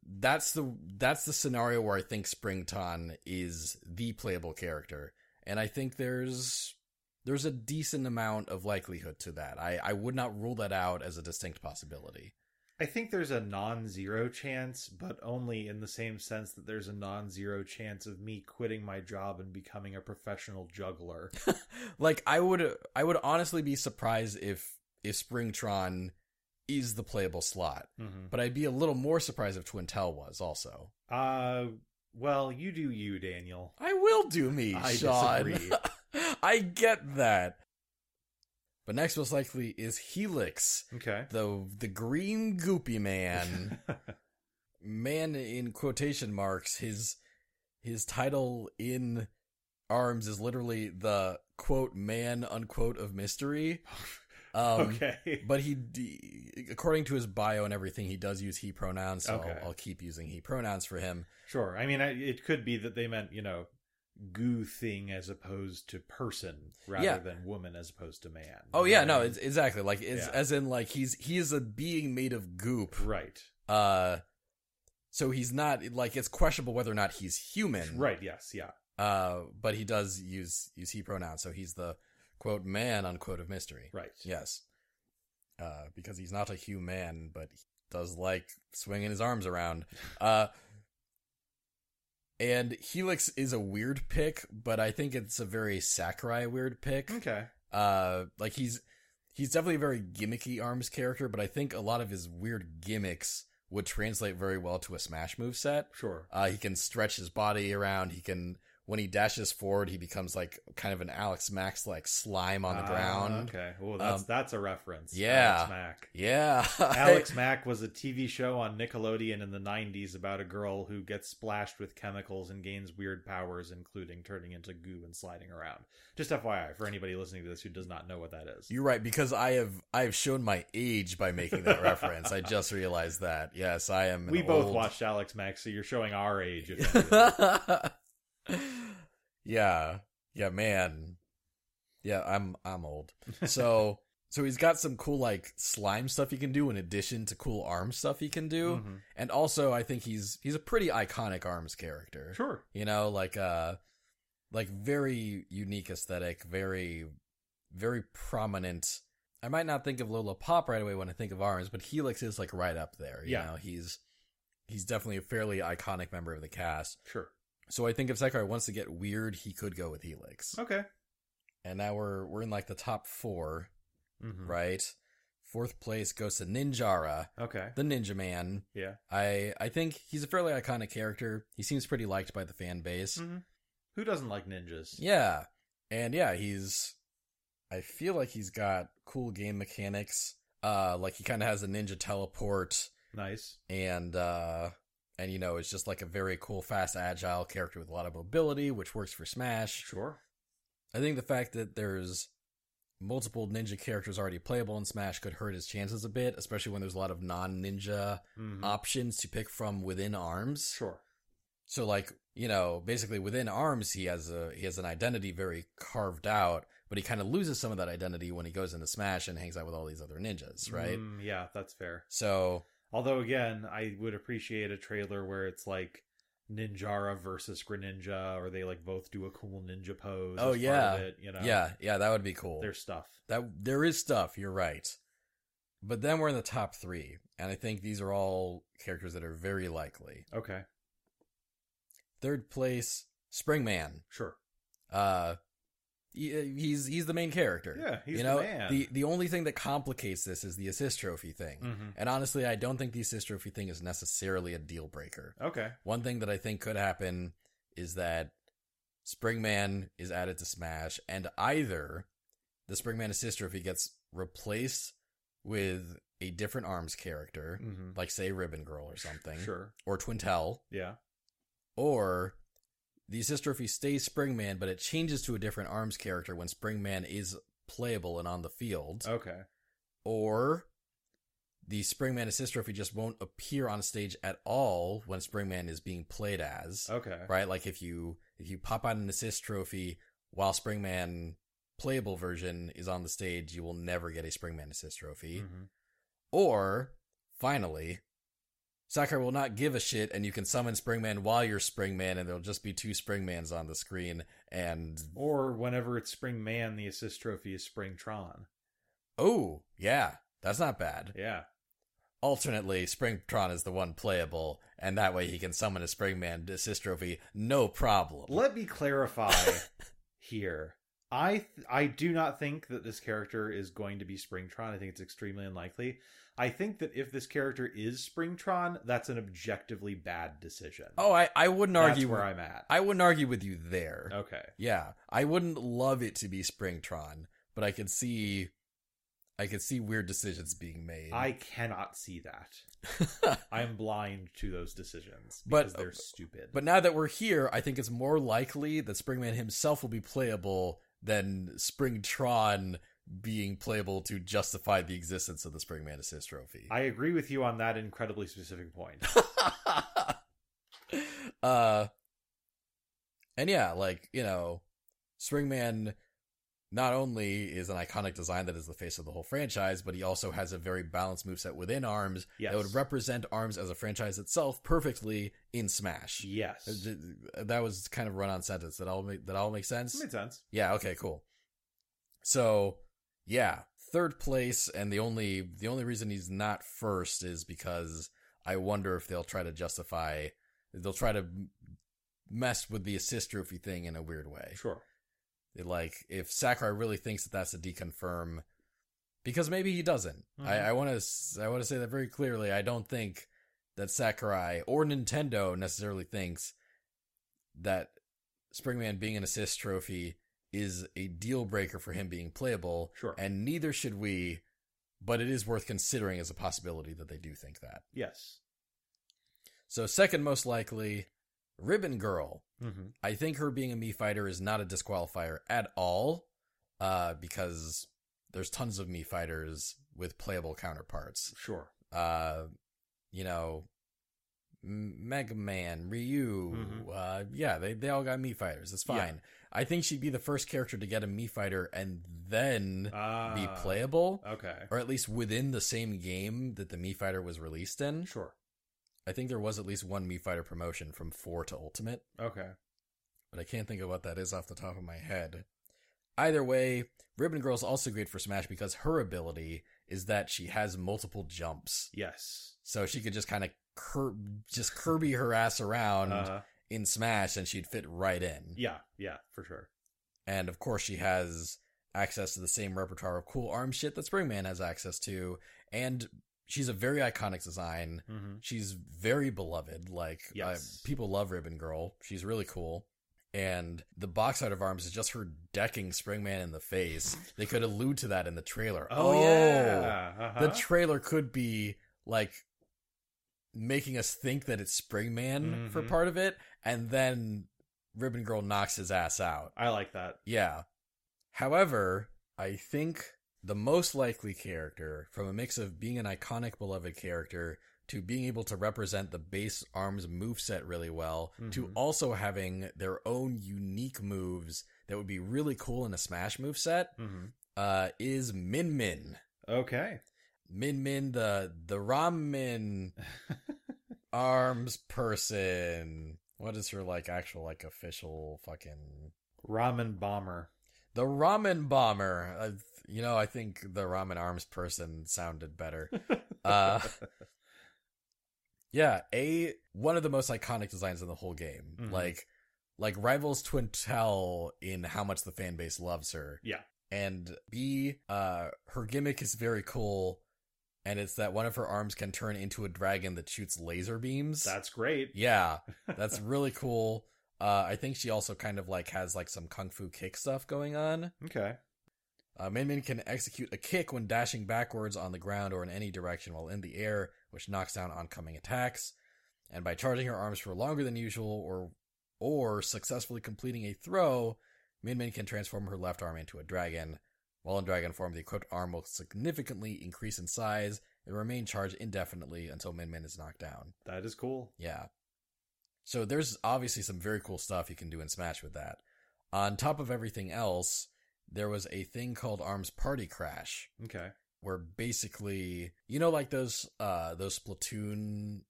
That's the that's the scenario where I think Springtron is the playable character, and I think there's there's a decent amount of likelihood to that. I, I would not rule that out as a distinct possibility. I think there's a non-zero chance, but only in the same sense that there's a non-zero chance of me quitting my job and becoming a professional juggler. Like I would I would honestly be surprised if if Springtron is the playable slot. Mm-hmm. But I'd be a little more surprised if Twintelle was also. Uh, well, you do you, Daniel. I will do me, I Sean. Disagree. I get that. But next most likely is Helix. Okay. The, the green goopy man. Man in quotation marks. His, his title in ARMS is literally the quote man unquote of mystery. Um, okay. But he, according to his bio and everything, he does use he pronouns, so okay. I'll, I'll keep using he pronouns for him. Sure. I mean, I, it could be that they meant, you know, goo thing as opposed to person rather yeah. than woman as opposed to man. Oh, yeah, right? No, it's, exactly. Like, it's, yeah. As in, like, he's he is a being made of goop. Right. Uh, so he's not, like, it's questionable whether or not he's human. Right, yes, yeah. Uh, but he does use use he pronouns, so he's the... quote, man, unquote, of mystery. Right. Yes. Uh, because he's not a human, but he does like swinging his arms around. Uh, and Helix is a weird pick, but I think it's a very Sakurai weird pick. Okay. Uh, like, he's he's definitely a very gimmicky ARMS character, but I think a lot of his weird gimmicks would translate very well to a Smash moveset. Sure. Uh, he can stretch his body around, he can... When he dashes forward, he becomes like kind of an Alex Max like slime on the uh, ground. Okay, well that's um, that's a reference. Yeah, Alex Mack. Yeah, Alex Mack was a T V show on Nickelodeon in the nineties about a girl who gets splashed with chemicals and gains weird powers, including turning into goo and sliding around. Just F Y I for anybody listening to this who does not know what that is. You're right, because I have I have shown my age by making that reference. I just realized that. Yes, I am. We both old... watched Alex Mack, so you're showing our age. If yeah yeah man yeah i'm i'm old so so he's got some cool like slime stuff he can do in addition to cool ARMS stuff he can do, mm-hmm. and also I think he's he's a pretty iconic ARMS character. Sure. You know, like uh like very unique aesthetic, very very prominent. I might not think of Lola Pop right away when I think of ARMS, but Helix is like right up there. You yeah know, he's he's definitely a fairly iconic member of the cast. Sure. So I think if Sakurai wants to get weird, he could go with Helix. Okay. And now we're we're in like the top four, mm-hmm. right? Fourth place goes to Ninjara. Okay. The Ninja Man. Yeah. I I think he's a fairly iconic character. He seems pretty liked by the fan base. Mm-hmm. Who doesn't like ninjas? Yeah. And yeah, he's... I feel like he's got cool game mechanics. Uh, like he kind of has a ninja teleport. Nice. And, uh... And, you know, it's just like a very cool, fast, agile character with a lot of mobility, which works for Smash. Sure. I think the fact that there's multiple ninja characters already playable in Smash could hurt his chances a bit, especially when there's a lot of non-ninja mm-hmm. options to pick from within ARMS. Sure. So, like, you know, basically within ARMS, he has a he has an identity very carved out, but he kind of loses some of that identity when he goes into Smash and hangs out with all these other ninjas, right? Mm, yeah, that's fair. So... Although, again, I would appreciate a trailer where it's like Ninjara versus Greninja, or they like both do a cool ninja pose. Oh, as yeah. Part of it, you know? Yeah, yeah, that would be cool. There's stuff. That There is stuff, you're right. But then we're in the top three, and I think these are all characters that are very likely. Okay. Third place, Spring Man. Sure. Uh, he, he's he's the main character. Yeah, he's you know? the man. The, the only thing that complicates this is the assist trophy thing. Mm-hmm. And honestly, I don't think the assist trophy thing is necessarily a deal breaker. Okay. One thing that I think could happen is that Spring Man is added to Smash, and either the Spring Man assist trophy gets replaced with a different ARMS character, mm-hmm. like, say, Ribbon Girl or something. Sure. Or Twintelle. Yeah. Or... The assist trophy stays Spring Man, but it changes to a different ARMS character when Spring Man is playable and on the field. Okay. Or the Spring Man assist trophy just won't appear on stage at all when Spring Man is being played as. Okay. Right? Like if you if you pop out an assist trophy while Spring Man playable version is on the stage, you will never get a Spring Man assist trophy. Mm-hmm. Or, finally... Sakurai will not give a shit, and you can summon Springman while you're Springman, and there'll just be two Springmans on the screen, and... Or, whenever it's Springman, the assist trophy is Springtron. Oh, yeah. That's not bad. Yeah. Alternately, Springtron is the one playable, and that way he can summon a Springman assist trophy, no problem. Let me clarify here. I th- I do not think that this character is going to be Springtron. I think it's extremely unlikely. I think that if this character is Springtron, that's an objectively bad decision. Oh, I, I wouldn't argue that's where with, I'm at. I wouldn't argue with you there. Okay. Yeah. I wouldn't love it to be Springtron, but I could see I could see weird decisions being made. I cannot see that. I'm blind to those decisions because but, they're stupid. But now that we're here, I think it's more likely that Springman himself will be playable than Springtron being playable to justify the existence of the Springman assist trophy. I agree with you on that incredibly specific point. uh, and yeah, like, you know, Springman not only is an iconic design that is the face of the whole franchise, but he also has a very balanced moveset within ARMS yes. that would represent ARMS as a franchise itself perfectly in Smash. Yes. That was kind of a run-on sentence. That all make, that all make sense? It made sense. Yeah, okay, cool. So... Yeah, third place, and the only the only reason he's not first is because I wonder if they'll try to justify, they'll try to mess with the assist trophy thing in a weird way. Sure. Like, if Sakurai really thinks that that's a deconfirm, because maybe he doesn't. Mm-hmm. I want to I want to say that very clearly. I don't think that Sakurai or Nintendo necessarily thinks that Springman being an assist trophy is a deal breaker for him being playable. Sure. And neither should we, but it is worth considering as a possibility that they do think that. Yes. So second most likely, Ribbon Girl. Mm-hmm. I think her being a Mii fighter is not a disqualifier at all, uh, because there's tons of Mii fighters with playable counterparts. Sure. Uh, you know, Mega Man, Ryu, mm-hmm. uh, yeah, they, they all got Mii fighters. It's fine. Yeah. I think she'd be the first character to get a Mii fighter and then uh, be playable. Okay. Or at least within the same game that the Mii fighter was released in. Sure. I think there was at least one Mii fighter promotion from four to Ultimate. Okay. But I can't think of what that is off the top of my head. Either way, Ribbon Girl's also great for Smash because her ability is that she has multiple jumps. Yes. So she could just kind of cur- just Kirby her ass around uh-huh. in Smash, and she'd fit right in. Yeah, yeah, for sure. And of course she has access to the same repertoire of cool arm shit that Spring Man has access to, and she's a very iconic design. Mm-hmm. She's very beloved. Like, yes. uh, people love Ribbon Girl. She's really cool. And the box art of ARMS is just her decking Spring Man in the face. They could allude to that in the trailer. Oh, oh yeah. Uh-huh. The trailer could be, like, making us think that it's Spring Man mm-hmm. for part of it, and then Ribbon Girl knocks his ass out. I like that. Yeah. However, I think the most likely character, from a mix of being an iconic, beloved character to being able to represent the base ARMS moveset really well, mm-hmm. to also having their own unique moves that would be really cool in a Smash moveset, mm-hmm. uh, is Min Min. Okay. Min Min, the, the ramen ARMS person. What is her, like, actual, like, official fucking... Ramen Bomber. The Ramen Bomber. Uh, you know, I think the Ramen ARMS person sounded better. Uh... Yeah, a one of the most iconic designs in the whole game. Mm-hmm. Like, like rivals Twintelle in how much the fan base loves her. Yeah. And B, uh, her gimmick is very cool, and it's that one of her arms can turn into a dragon that shoots laser beams. That's great. Yeah, that's really cool. Uh, I think she also kind of, like, has, like, some kung fu kick stuff going on. Okay. Uh, Min Min can execute a kick when dashing backwards on the ground or in any direction while in the air, which knocks down oncoming attacks. And by charging her arms for longer than usual or or successfully completing a throw, Min Min can transform her left arm into a dragon. While in dragon form, the equipped arm will significantly increase in size and remain charged indefinitely until Min Min is knocked down. That is cool. Yeah. So there's obviously some very cool stuff you can do in Smash with that. On top of everything else, there was a thing called ARMS Party Crash. Okay. Where basically, you know, like those, uh, those Splatoon,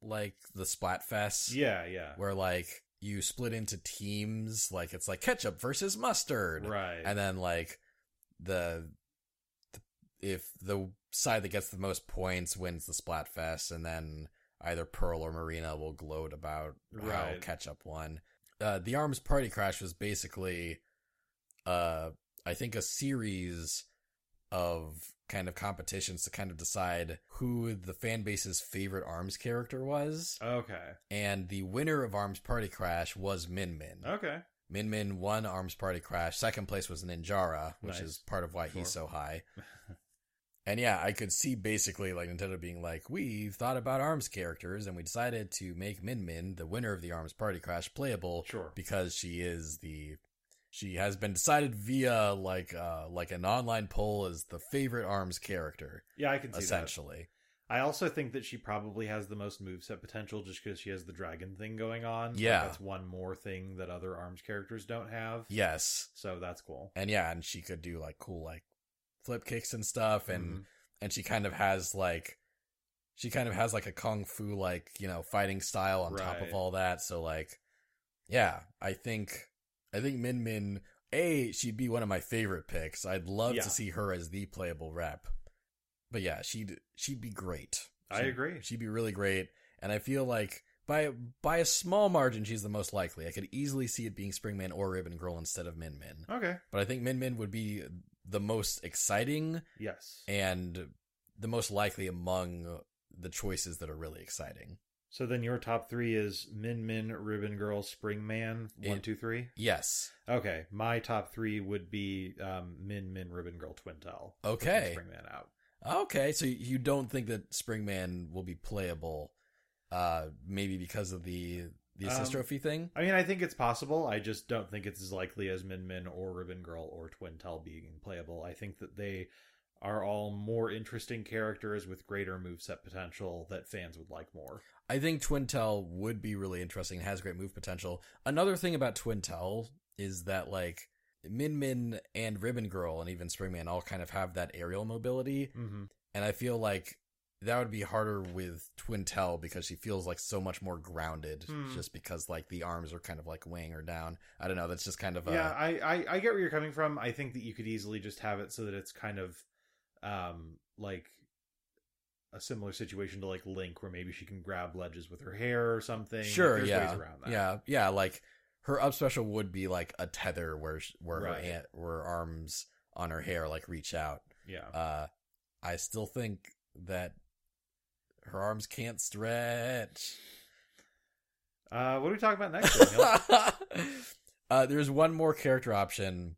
like the Splatfests? Yeah, yeah. Where, like, you split into teams, like it's like ketchup versus mustard. Right. And then, like, the, the if the side that gets the most points wins the Splatfest, and then either Pearl or Marina will gloat about right. how ketchup won. Uh, the ARMS Party Crash was basically, uh, I think a series of kind of competitions to kind of decide who the fan base's favorite ARMS character was. Okay. And the winner of ARMS Party Crash was Min Min. Okay. Min Min won ARMS Party Crash. Second place was Ninjara, which nice. Is part of why sure. he's so high. And yeah, I could see basically, like, Nintendo being like, we've thought about ARMS characters and we decided to make Min Min, the winner of the ARMS Party Crash, playable. Sure. Because she is the... She has been decided via, like, uh, like an online poll as the favorite ARMS character. Yeah, I can see essentially. That. I also think that she probably has the most moveset potential just because she has the dragon thing going on. Yeah. Like, that's one more thing that other ARMS characters don't have. Yes. So that's cool. And yeah, and she could do, like, cool, like, flip kicks and stuff. And, mm-hmm. and she kind of has, like, she kind of has, like, a kung fu, like, you know, fighting style on right. top of all that. So, like, yeah, I think... I think Min Min, A, she'd be one of my favorite picks. I'd love yeah. to see her as the playable rep. But yeah, she'd she'd be great. She'd, I agree. She'd be really great. And I feel like by by a small margin, she's the most likely. I could easily see it being Spring Man or Ribbon Girl instead of Min Min. Okay. But I think Min Min would be the most exciting. Yes. And the most likely among the choices that are really exciting. So then your top three is Min Min, Ribbon Girl, Spring Man, one, it, two, three? Yes. Okay. My top three would be um, Min Min, Ribbon Girl, Twintelle. Okay. Spring Man out. Okay. So you don't think that Spring Man will be playable, uh, maybe because of the, the assist um, trophy thing? I mean, I think it's possible. I just don't think it's as likely as Min Min or Ribbon Girl or Twintelle being playable. I think that they... are all more interesting characters with greater moveset potential that fans would like more. I think Twintelle would be really interesting. It has great move potential. Another thing about Twintelle is that, like, Min Min and Ribbon Girl and even Spring Man all kind of have that aerial mobility. Mm-hmm. And I feel like that would be harder with Twintelle because she feels, like, so much more grounded mm. just because, like, the arms are kind of, like, weighing her down. I don't know. That's just kind of a... Yeah, I, I, I get where you're coming from. I think that you could easily just have it so that it's kind of... Um, like a similar situation to like Link, where maybe she can grab ledges with her hair or something. Sure, like, yeah, ways around that. yeah, yeah. Like her up special would be like a tether where she, where right. her hand, where her arms on her hair like reach out. Yeah. Uh, I still think that her arms can't stretch. Uh, what are we talking about next? uh, there's one more character option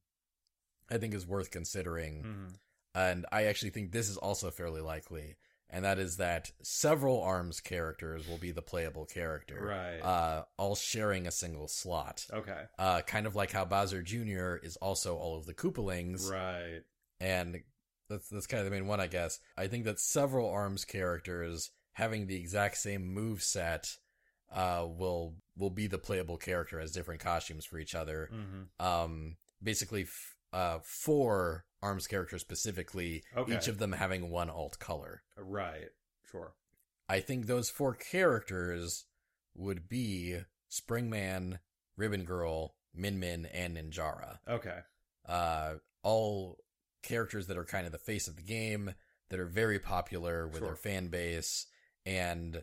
I think is worth considering. Mm-hmm. And I actually think this is also fairly likely. And that is that several ARMS characters will be the playable character. Right. Uh, all sharing a single slot. Okay. Uh, kind of like how Bowser Junior is also all of the Koopalings. Right. And that's, that's kind of the main one, I guess. I think that several ARMS characters having the exact same moveset uh, will will be the playable character as different costumes for each other. Mm-hmm. Um, basically, f- uh, four ARMS characters specifically, okay. each of them having one alt color. Right, sure. I think those four characters would be Spring Man, Ribbon Girl, Min Min, and Ninjara. Okay. Uh, all characters that are kind of the face of the game, that are very popular with sure. their fan base, and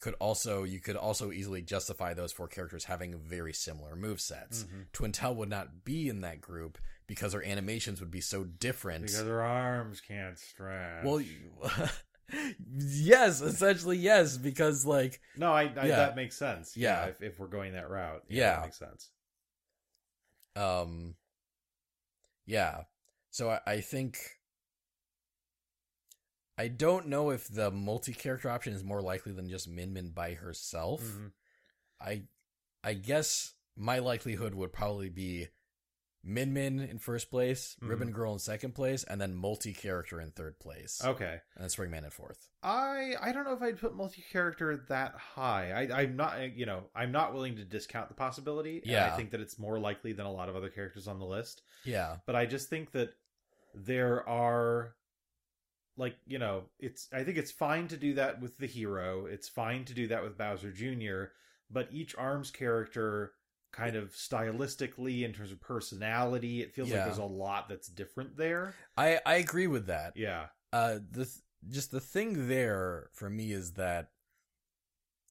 could also you could also easily justify those four characters having very similar movesets. Mm-hmm. Twintelle would not be in that group because her animations would be so different. Because her arms can't stretch. Well, yes, essentially yes, because like... No, I, I yeah. that makes sense. Yeah. yeah if, if we're going that route. Yeah. yeah. That makes sense. Um, yeah. So I, I think... I don't know if the multi-character option is more likely than just Min Min by herself. Mm-hmm. I, I guess my likelihood would probably be Min Min in first place, mm-hmm. Ribbon Girl in second place, and then multi-character in third place. Okay. And then Spring Man in fourth. I, I don't know if I'd put multi-character that high. I, I'm not, you know, I'm not willing to discount the possibility. And yeah. I think that it's more likely than a lot of other characters on the list. Yeah. But I just think that there are, like, you know, it's, I think it's fine to do that with the hero. It's fine to do that with Bowser Junior, but each ARMS character kind of stylistically, in terms of personality, it feels yeah. like there's a lot that's different there. I, I agree with that. Yeah. Uh, the th- just the thing there for me is that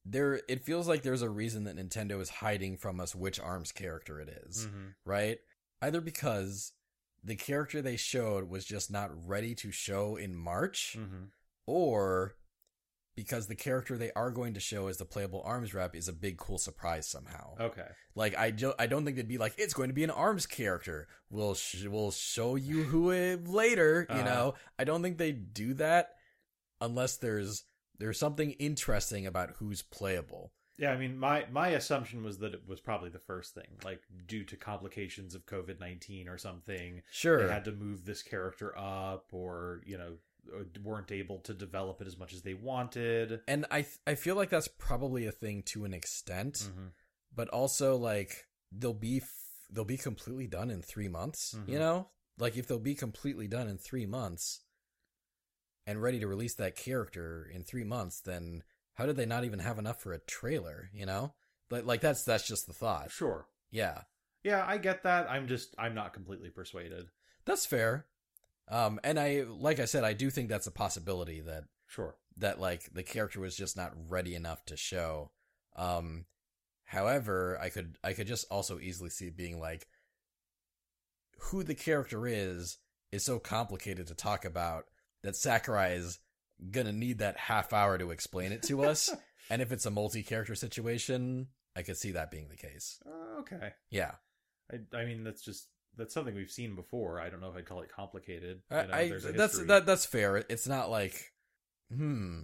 there it feels like there's a reason that Nintendo is hiding from us which ARMS character it is, mm-hmm. right? Either because the character they showed was just not ready to show in March, mm-hmm. or because the character they are going to show as the playable ARMS rep is a big, cool surprise somehow. Okay. Like, I, jo- I don't think they'd be like, it's going to be an ARMS character. We'll sh- we'll show you who it later, you uh-huh. know? I don't think they do that unless there's there's something interesting about who's playable. Yeah, I mean, my, my assumption was that it was probably the first thing. Like, due to complications of covid nineteen or something. Sure. They had to move this character up, or, you know, weren't able to develop it as much as they wanted. And I th- I feel like that's probably a thing to an extent, mm-hmm. but also like they'll be f- they'll be completely done in three months, mm-hmm. you know? Like, if they'll be completely done in three months and ready to release that character in three months, then how did they not even have enough for a trailer, you know? But like that's that's just the thought. Sure. Yeah. Yeah, I get that. I'm just I'm not completely persuaded. That's fair. Um, and I, like I said, I do think that's a possibility that, sure, that like the character was just not ready enough to show. Um, however, I could, I could just also easily see being like, who the character is, is so complicated to talk about that Sakurai is gonna need that half hour to explain it to us. And if it's a multi-character situation, I could see that being the case. Uh, okay. Yeah. I, I mean, that's just, that's something we've seen before. I don't know if I'd call it complicated. I, you know, I, that's that, that's fair. It's not like, hmm,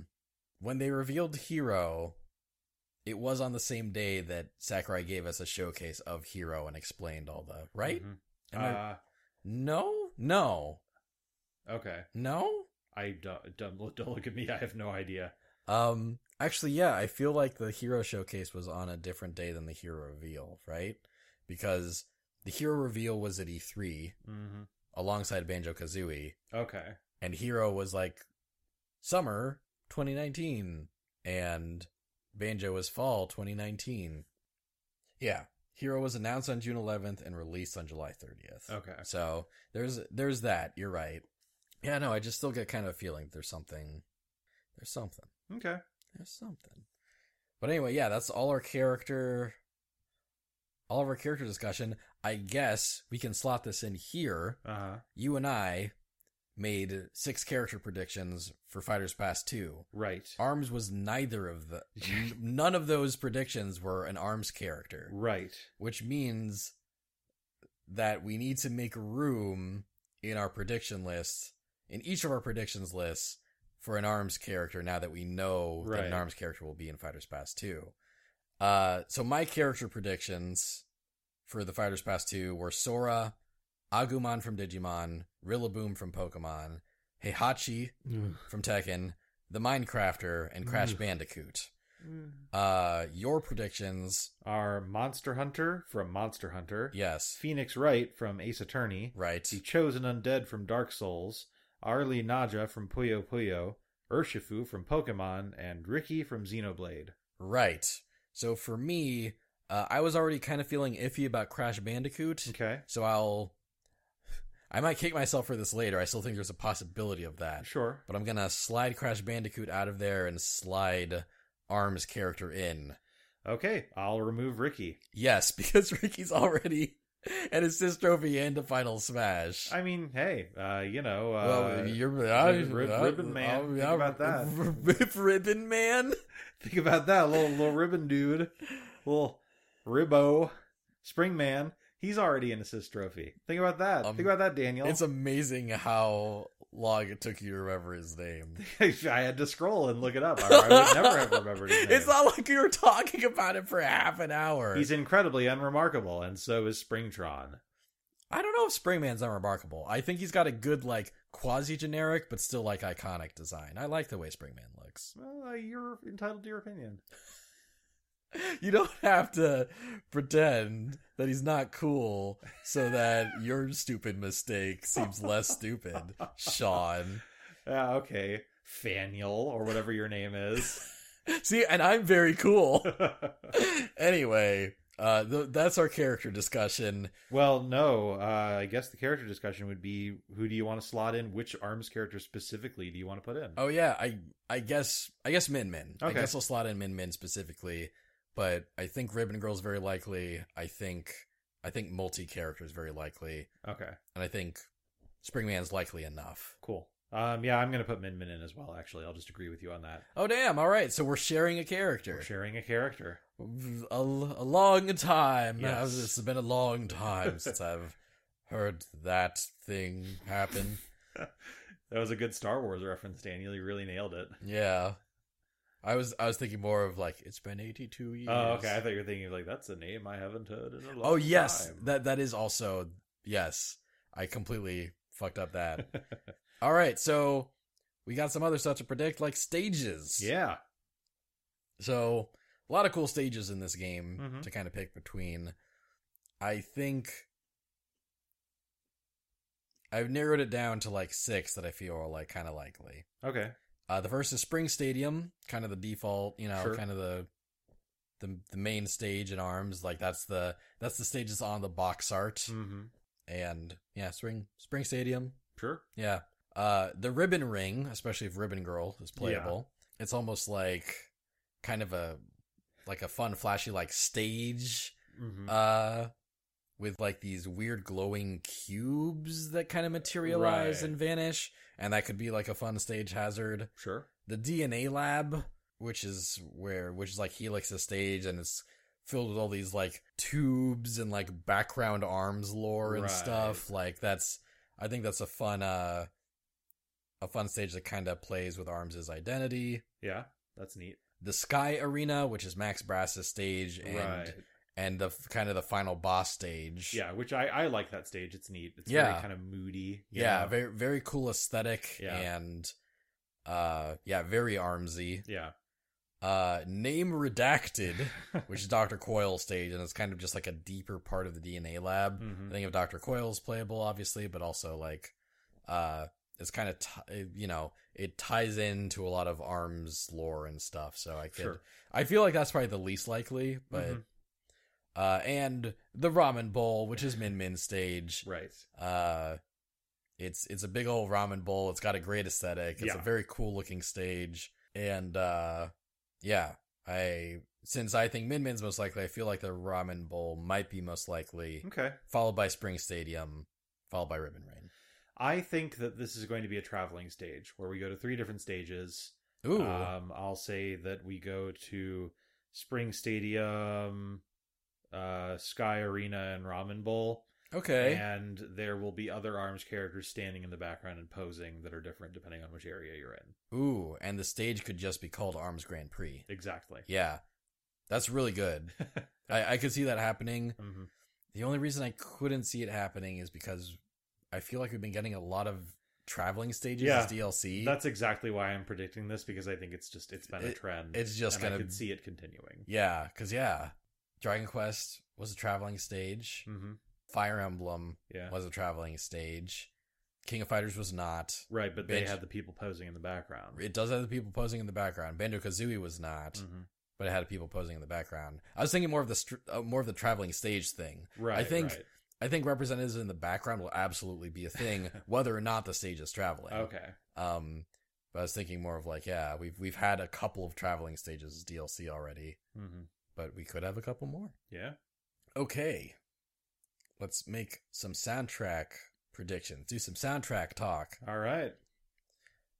when they revealed Hero, it was on the same day that Sakurai gave us a showcase of Hero and explained all the, right? Mm-hmm. Uh, I, no? No. Okay. No? I don't, don't, don't look at me. I have no idea. Um. Actually, yeah, I feel like the Hero showcase was on a different day than the Hero reveal, right? Because the Hero reveal was at E three, mm-hmm. alongside Banjo-Kazooie. Okay. And Hero was like summer twenty nineteen, and Banjo was fall twenty nineteen. Yeah. Hero was announced on June eleventh and released on July thirtieth. Okay. So there's there's that. You're right. Yeah, no, I just still get kind of a feeling there's something There's something. Okay. There's something. But anyway, yeah, that's all our character, all of our character discussion. I guess we can slot this in here. Uh-huh. You and I made six character predictions for Fighters Pass two. Right. ARMS was neither of the... n- none of those predictions were an ARMS character. Right. Which means that we need to make room in our prediction lists, in each of our predictions lists, for an ARMS character now that we know right. that an ARMS character will be in Fighters Pass two. Uh, so my character predictions for the Fighters Pass two were Sora, Agumon from Digimon, Rillaboom from Pokemon, Heihachi mm. from Tekken, the Minecrafter, and Crash mm. Bandicoot. Mm. Uh, your predictions are Monster Hunter from Monster Hunter. Yes. Phoenix Wright from Ace Attorney. Right. The Chosen Undead from Dark Souls. Arlie Naja from Puyo Puyo, Urshifu from Pokemon, and Ricky from Xenoblade. Right. So for me, uh, I was already kind of feeling iffy about Crash Bandicoot. Okay. So I'll... I might kick myself for this later. I still think there's a possibility of that. Sure. But I'm going to slide Crash Bandicoot out of there and slide ARMS character in. Okay. I'll remove Ricky. Yes, because Ricky's already... and it's this trophy and the final Smash. I mean, hey, uh, you know, uh, well, you're, I, Rib- I, Ribbon Man. I, I, Think I, about that, r- r- Ribbon Man. Think about that, little little ribbon dude, little Ribbo, Spring Man. He's already an assist trophy. Think about that. Um, Think about that, Daniel. It's amazing how long it took you to remember his name. I had to scroll and look it up. I, I would never have remembered his name. It's not like we were talking about it for half an hour. He's incredibly unremarkable, and so is Springtron. I don't know if Springman's unremarkable. I think he's got a good, like, quasi-generic, but still, like, iconic design. I like the way Springman looks. Well, uh, you're entitled to your opinion. You don't have to pretend that he's not cool so that your stupid mistake seems less stupid, Sean. Uh, okay. Faniel, or whatever your name is. See, and I'm very cool. Anyway, uh, th- that's our character discussion. Well, no. Uh, I guess the character discussion would be, who do you want to slot in? Which ARMS character specifically do you want to put in? Oh, yeah. I, I guess I guess Min Min. Okay. I guess I'll slot in Min Min specifically. But I think Ribbon Girl is very likely. I think I think multi-character is very likely. Okay. And I think Springman's likely enough. Cool. Um, yeah, I'm going to put Min Min in as well, actually. I'll just agree with you on that. Oh, damn. All right. So we're sharing a character. We're sharing a character. A, a long time. Yes. It's been a long time since I've heard that thing happen. That was a good Star Wars reference, Daniel. You really nailed it. Yeah. I was I was thinking more of like, it's been eighty-two years. Oh, okay. I thought you were thinking like, that's a name I haven't heard in a long time. Oh, yes. Time. That that is also, yes. I completely fucked up that. All right. So we got some other stuff to predict, like stages. Yeah. So a lot of cool stages in this game mm-hmm. to kind of pick between. I think I've narrowed it down to like six that I feel are like kind of likely. Okay. Uh, the first is Spring Stadium, kind of the default, you know, sure. kind of the, the the main stage in ARMS. Like that's the that's the stage that's on the box art, mm-hmm. and yeah, Spring Spring Stadium, sure, yeah. Uh, the Ribbon Ring, especially if Ribbon Girl is playable, yeah. It's almost like kind of a like a fun, flashy like stage, mm-hmm. uh, with like these weird glowing cubes that kind of materialize right. and vanish. And that could be like a fun stage hazard. Sure. The D N A lab, which is where, which is like Helix's stage, and it's filled with all these like tubes and like background ARMS lore and right. stuff. Like that's, I think that's a fun, uh, a fun stage that kind of plays with ARMS's identity. Yeah, that's neat. The Sky Arena, which is Max Brass's stage, and right. and the kind of the final boss stage. Yeah, which I, I like that stage. It's neat. It's yeah. very kind of moody. Yeah, know? very very cool aesthetic yeah. and uh yeah, very ARMSy. Yeah. Uh Name Redacted, which is Doctor Coyle's stage, and it's kind of just like a deeper part of the D N A lab. Mm-hmm. I think of Doctor Coyle's playable obviously, but also like uh it's kind of t- you know, it ties into a lot of ARMS lore and stuff, so I could sure. I feel like that's probably the least likely, but mm-hmm. Uh, and the ramen bowl, which is Min Min's stage. Right. Uh, it's, it's a big old ramen bowl. It's got a great aesthetic. It's yeah. a very cool looking stage. And, uh, yeah, I, since I think Min Min's most likely, I feel like the Ramen Bowl might be most likely. Okay. Followed by Spring Stadium, followed by Ribbon Rain. I think that this is going to be a traveling stage where we go to three different stages. Ooh. Um, I'll say that we go to Spring Stadium, uh, Sky Arena, and Ramen Bowl. Okay. And there will be other ARMS characters standing in the background and posing that are different depending on which area you're in. Ooh, and the stage could just be called ARMS Grand Prix. Exactly. Yeah. That's really good. I, I could see that happening. Mm-hmm. The only reason I couldn't see it happening is because I feel like we've been getting a lot of traveling stages yeah, as D L C. That's exactly why I'm predicting this, because I think it's just, it's been a trend. It, it's just going to... I could see it continuing. Yeah, because, yeah, Dragon Quest was a traveling stage. Mm-hmm. Fire Emblem yeah. was a traveling stage. King of Fighters was not. Right, but they Banjo- had the people posing in the background. It does have the people posing in the background. Banjo-Kazooie was not, mm-hmm. but it had people posing in the background. I was thinking more of the str- uh, more of the traveling stage thing. Right, I think right. I think representatives in the background will absolutely be a thing, whether or not the stage is traveling. Okay. Um, but I was thinking more of like, yeah, we've we've had a couple of traveling stages as D L C already, mm-hmm. but we could have a couple more. Yeah. Okay. Let's make some soundtrack predictions. Do some soundtrack talk. All right.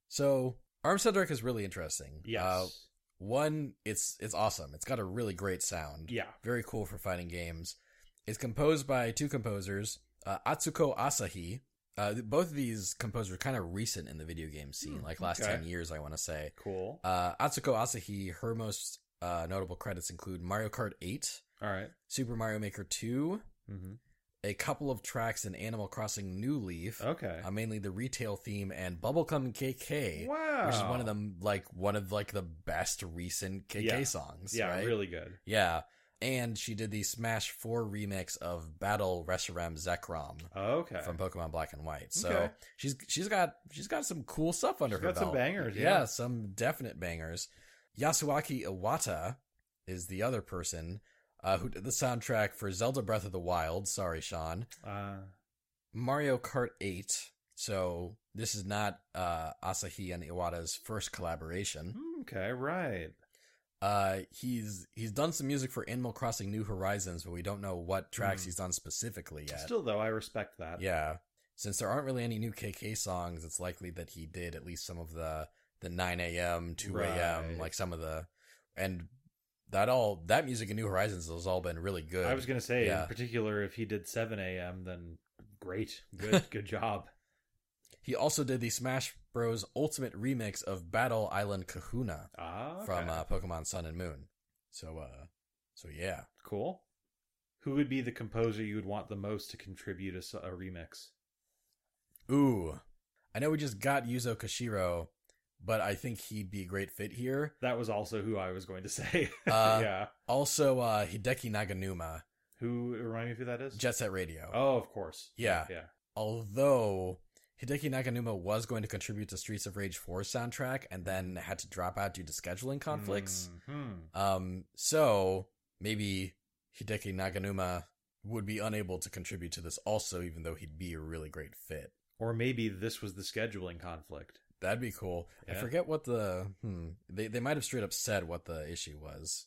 So, ARMS soundtrack is really interesting. Yes. Uh, one, it's it's awesome. It's got a really great sound. Yeah. Very cool for fighting games. It's composed by two composers, uh, Atsuko Asahi. Uh, both of these composers are kind of recent in the video game scene, mm, like last okay. ten years, I want to say. Cool. Uh, Atsuko Asahi, her most uh, notable credits include Mario Kart eight. All right. Super Mario Maker two. Mm-hmm. A couple of tracks in Animal Crossing New Leaf. Okay. Uh, mainly the retail theme and Bubblegum K K. Wow. Which is one of them, like, one of, like, the best recent K K yeah. songs. Yeah, right? Really good. Yeah. And she did the Smash four remix of Battle Reshiram Zekrom. Okay. From Pokemon Black and White. So okay. she's, she's got, she's got some cool stuff under she's her got belt. Some bangers. Yeah. yeah. Some definite bangers. Yasuaki Iwata is the other person. Uh, who did the soundtrack for Zelda Breath of the Wild. Sorry, Sean. Uh, Mario Kart eight. So this is not uh, Asahi and Iwata's first collaboration. Okay, right. Uh, he's he's done some music for Animal Crossing New Horizons, but we don't know what tracks mm. he's done specifically yet. Still, though, I respect that. Yeah. Since there aren't really any new K K songs, it's likely that he did at least some of the, the nine a.m., two a.m., right. like some of the... and. That all that music in New Horizons has all been really good. I was going to say, yeah. in particular, if he did seven a.m., then great. Good good job. He also did the Smash Bros. Ultimate remix of Battle Island Kahuna ah, okay. from uh, Pokemon Sun and Moon. So, uh, so yeah. Cool. Who would be the composer you would want the most to contribute a, a remix? Ooh. I know we just got Yuzo Koshiro, but I think he'd be a great fit here. That was also who I was going to say. uh, yeah. Also, uh, Hideki Naganuma. Who, remind me of who that is? Jet Set Radio. Oh, of course. Yeah. yeah. Although, Hideki Naganuma was going to contribute to Streets of Rage four's soundtrack and then had to drop out due to scheduling conflicts. Mm-hmm. Um, so, maybe Hideki Naganuma would be unable to contribute to this also, even though he'd be a really great fit. Or maybe this was the scheduling conflict. That'd be cool. Yeah. I forget what the... Hmm, they they might have straight up said what the issue was.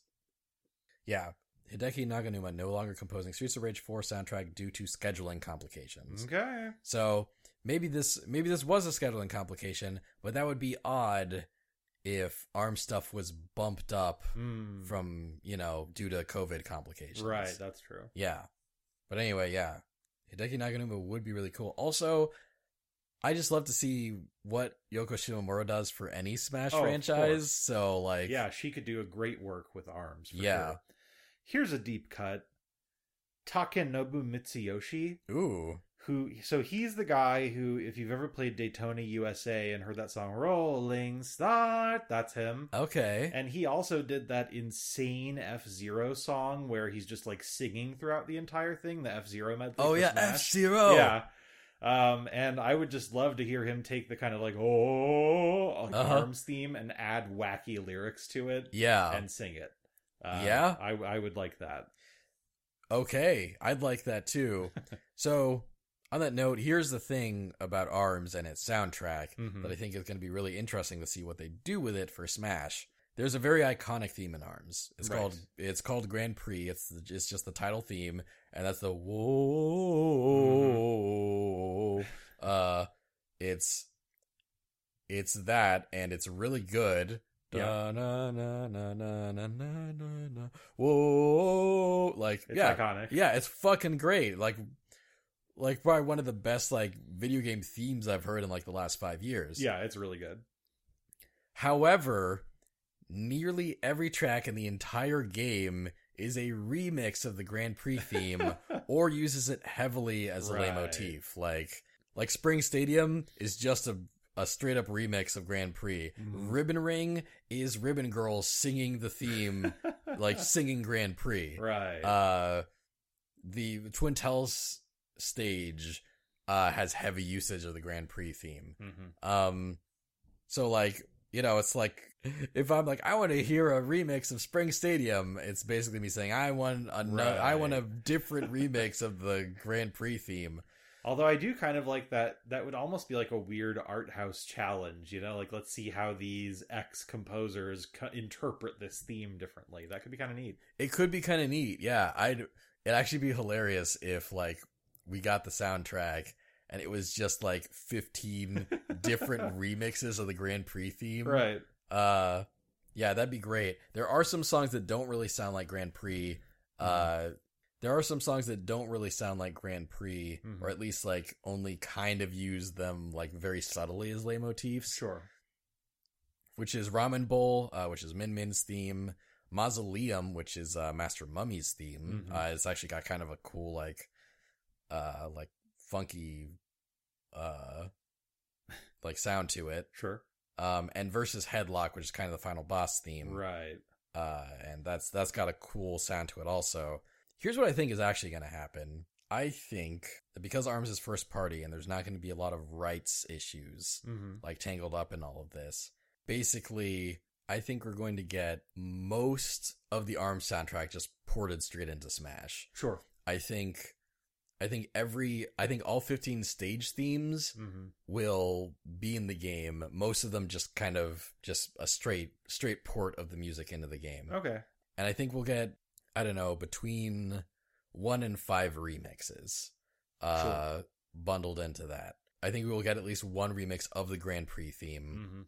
Yeah. Hideki Naganuma no longer composing Streets of Rage four soundtrack due to scheduling complications. Okay. So maybe this maybe this was a scheduling complication, but that would be odd if ARMS stuff was bumped up mm. from, you know, due to COVID complications. Right, that's true. Yeah. But anyway, yeah. Hideki Naganuma would be really cool. Also... I just love to see what Yoko Shimomura does for any Smash oh, franchise. So, like, yeah, she could do a great work with ARMS. For yeah, sure. Here's a deep cut: Takenobu Mitsuyoshi. Ooh, who? So he's the guy who, if you've ever played Daytona U S A and heard that song "Rolling Start," that's him. Okay, and he also did that insane F-Zero song where he's just like singing throughout the entire thing. The F-Zero medley. Oh yeah, Smash. F-Zero. Yeah. Um, and I would just love to hear him take the kind of like, oh, like uh-huh. ARMS theme and add wacky lyrics to it. Yeah. And sing it. Uh, yeah. I, I would like that. Okay. I'd like that too. So On that note, here's the thing about ARMS and its soundtrack mm-hmm. that I think is going to be really interesting to see what they do with it for Smash. There's a very iconic theme in ARMS. It's right. called it's called Grand Prix. It's the, it's just the title theme, and that's the whoa. Mm-hmm. Uh, it's it's that, and it's really good. Yeah. Da, na, na, na, na, na, na, na. Whoa, like it's yeah, iconic. Yeah, it's fucking great. Like. Like, probably one of the best, like, video game themes I've heard in, like, the last five years. Yeah, it's really good. However, nearly every track in the entire game is a remix of the Grand Prix theme or uses it heavily as a right. leitmotif. Like, like Spring Stadium is just a, a straight-up remix of Grand Prix. Mm-hmm. Ribbon Ring is Ribbon Girl singing the theme, like, singing Grand Prix. Right. Uh, the Twintelle's stage uh has heavy usage of the Grand Prix theme. Mm-hmm. Um so like, you know, it's like if I'm like, I want to hear a remix of Spring Stadium, it's basically me saying I want a right. I want a different remix of the Grand Prix theme. Although I do kind of like that that would almost be like a weird art house challenge, you know, like let's see how these ex composers co- interpret this theme differently. That could be kind of neat. It could be kind of neat. Yeah, I'd it'd actually be hilarious if like we got the soundtrack, and it was just like fifteen different remixes of the Grand Prix theme. Right. Uh, yeah, that'd be great. There are some songs that don't really sound like Grand Prix. Mm-hmm. Uh, there are some songs that don't really sound like Grand Prix, mm-hmm. or at least like only kind of use them like very subtly as leitmotifs. Sure. Which is Ramen Bowl, uh, which is Min Min's theme. Mausoleum, which is uh, Master Mummy's theme. Mm-hmm. Uh, it's actually got kind of a cool like... uh like funky uh like sound to it. Sure. Um and Versus Headlock, which is kind of the final boss theme. Right. Uh and that's that's got a cool sound to it also. Here's what I think is actually gonna happen. I think that because ARMS is first party and there's not gonna be a lot of rights issues mm-hmm. like tangled up in all of this, basically I think we're going to get most of the ARMS soundtrack just ported straight into Smash. Sure. I think I think every, I think all fifteen stage themes mm-hmm. will be in the game. Most of them just kind of just a straight, straight port of the music into the game. Okay. And I think we'll get, I don't know, between one and five remixes uh, sure. bundled into that. I think we will get at least one remix of the Grand Prix theme.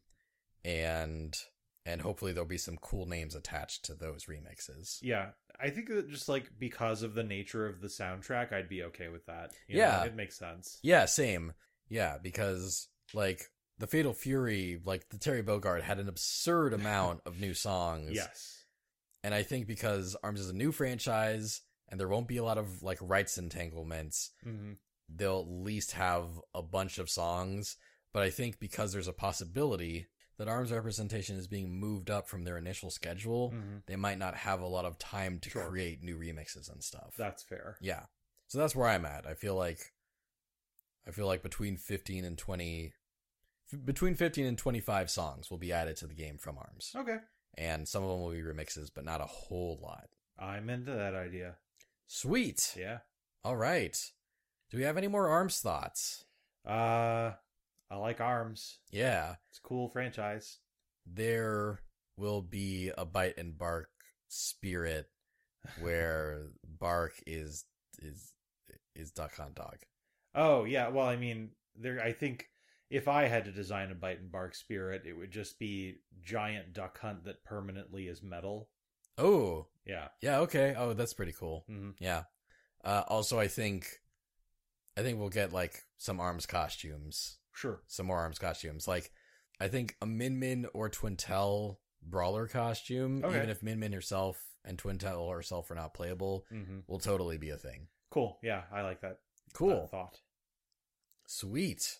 Mm-hmm. And, and hopefully there'll be some cool names attached to those remixes. Yeah. I think that just like because of the nature of the soundtrack, I'd be okay with that. You yeah, know, it makes sense. Yeah, same. Yeah, because like the Fatal Fury, like the Terry Bogard had an absurd amount of new songs. Yes, and I think because ARMS is a new franchise and there won't be a lot of like rights entanglements, mm-hmm. they'll at least have a bunch of songs. But I think because there's a possibility that ARMS representation is being moved up from their initial schedule, mm-hmm. they might not have a lot of time to sure. create new remixes and stuff. That's fair. Yeah. So that's where I'm at. I feel like, I feel like between fifteen and twenty, f- between fifteen and twenty-five songs will be added to the game from ARMS. Okay. And some of them will be remixes, but not a whole lot. I'm into that idea. Sweet. Yeah. All right. Do we have any more ARMS thoughts? Uh... I like ARMS. Yeah. It's a cool franchise. There will be a Byte and Barq spirit where Bark is is is Duck Hunt Dog. Oh, yeah. Well, I mean, there. I think if I had to design a Byte and Barq spirit, it would just be giant Duck Hunt that permanently is metal. Oh. Yeah. Yeah, okay. Oh, that's pretty cool. Mm-hmm. Yeah. Uh, also, I think I think we'll get, like, some ARMS costumes. Sure. Some more ARMS costumes. Like, I think a Min Min or Twintelle brawler costume, okay. even if Min Min herself and Twintelle herself are not playable, mm-hmm. will totally be a thing. Cool. Yeah, I like that. Cool. That thought. Sweet.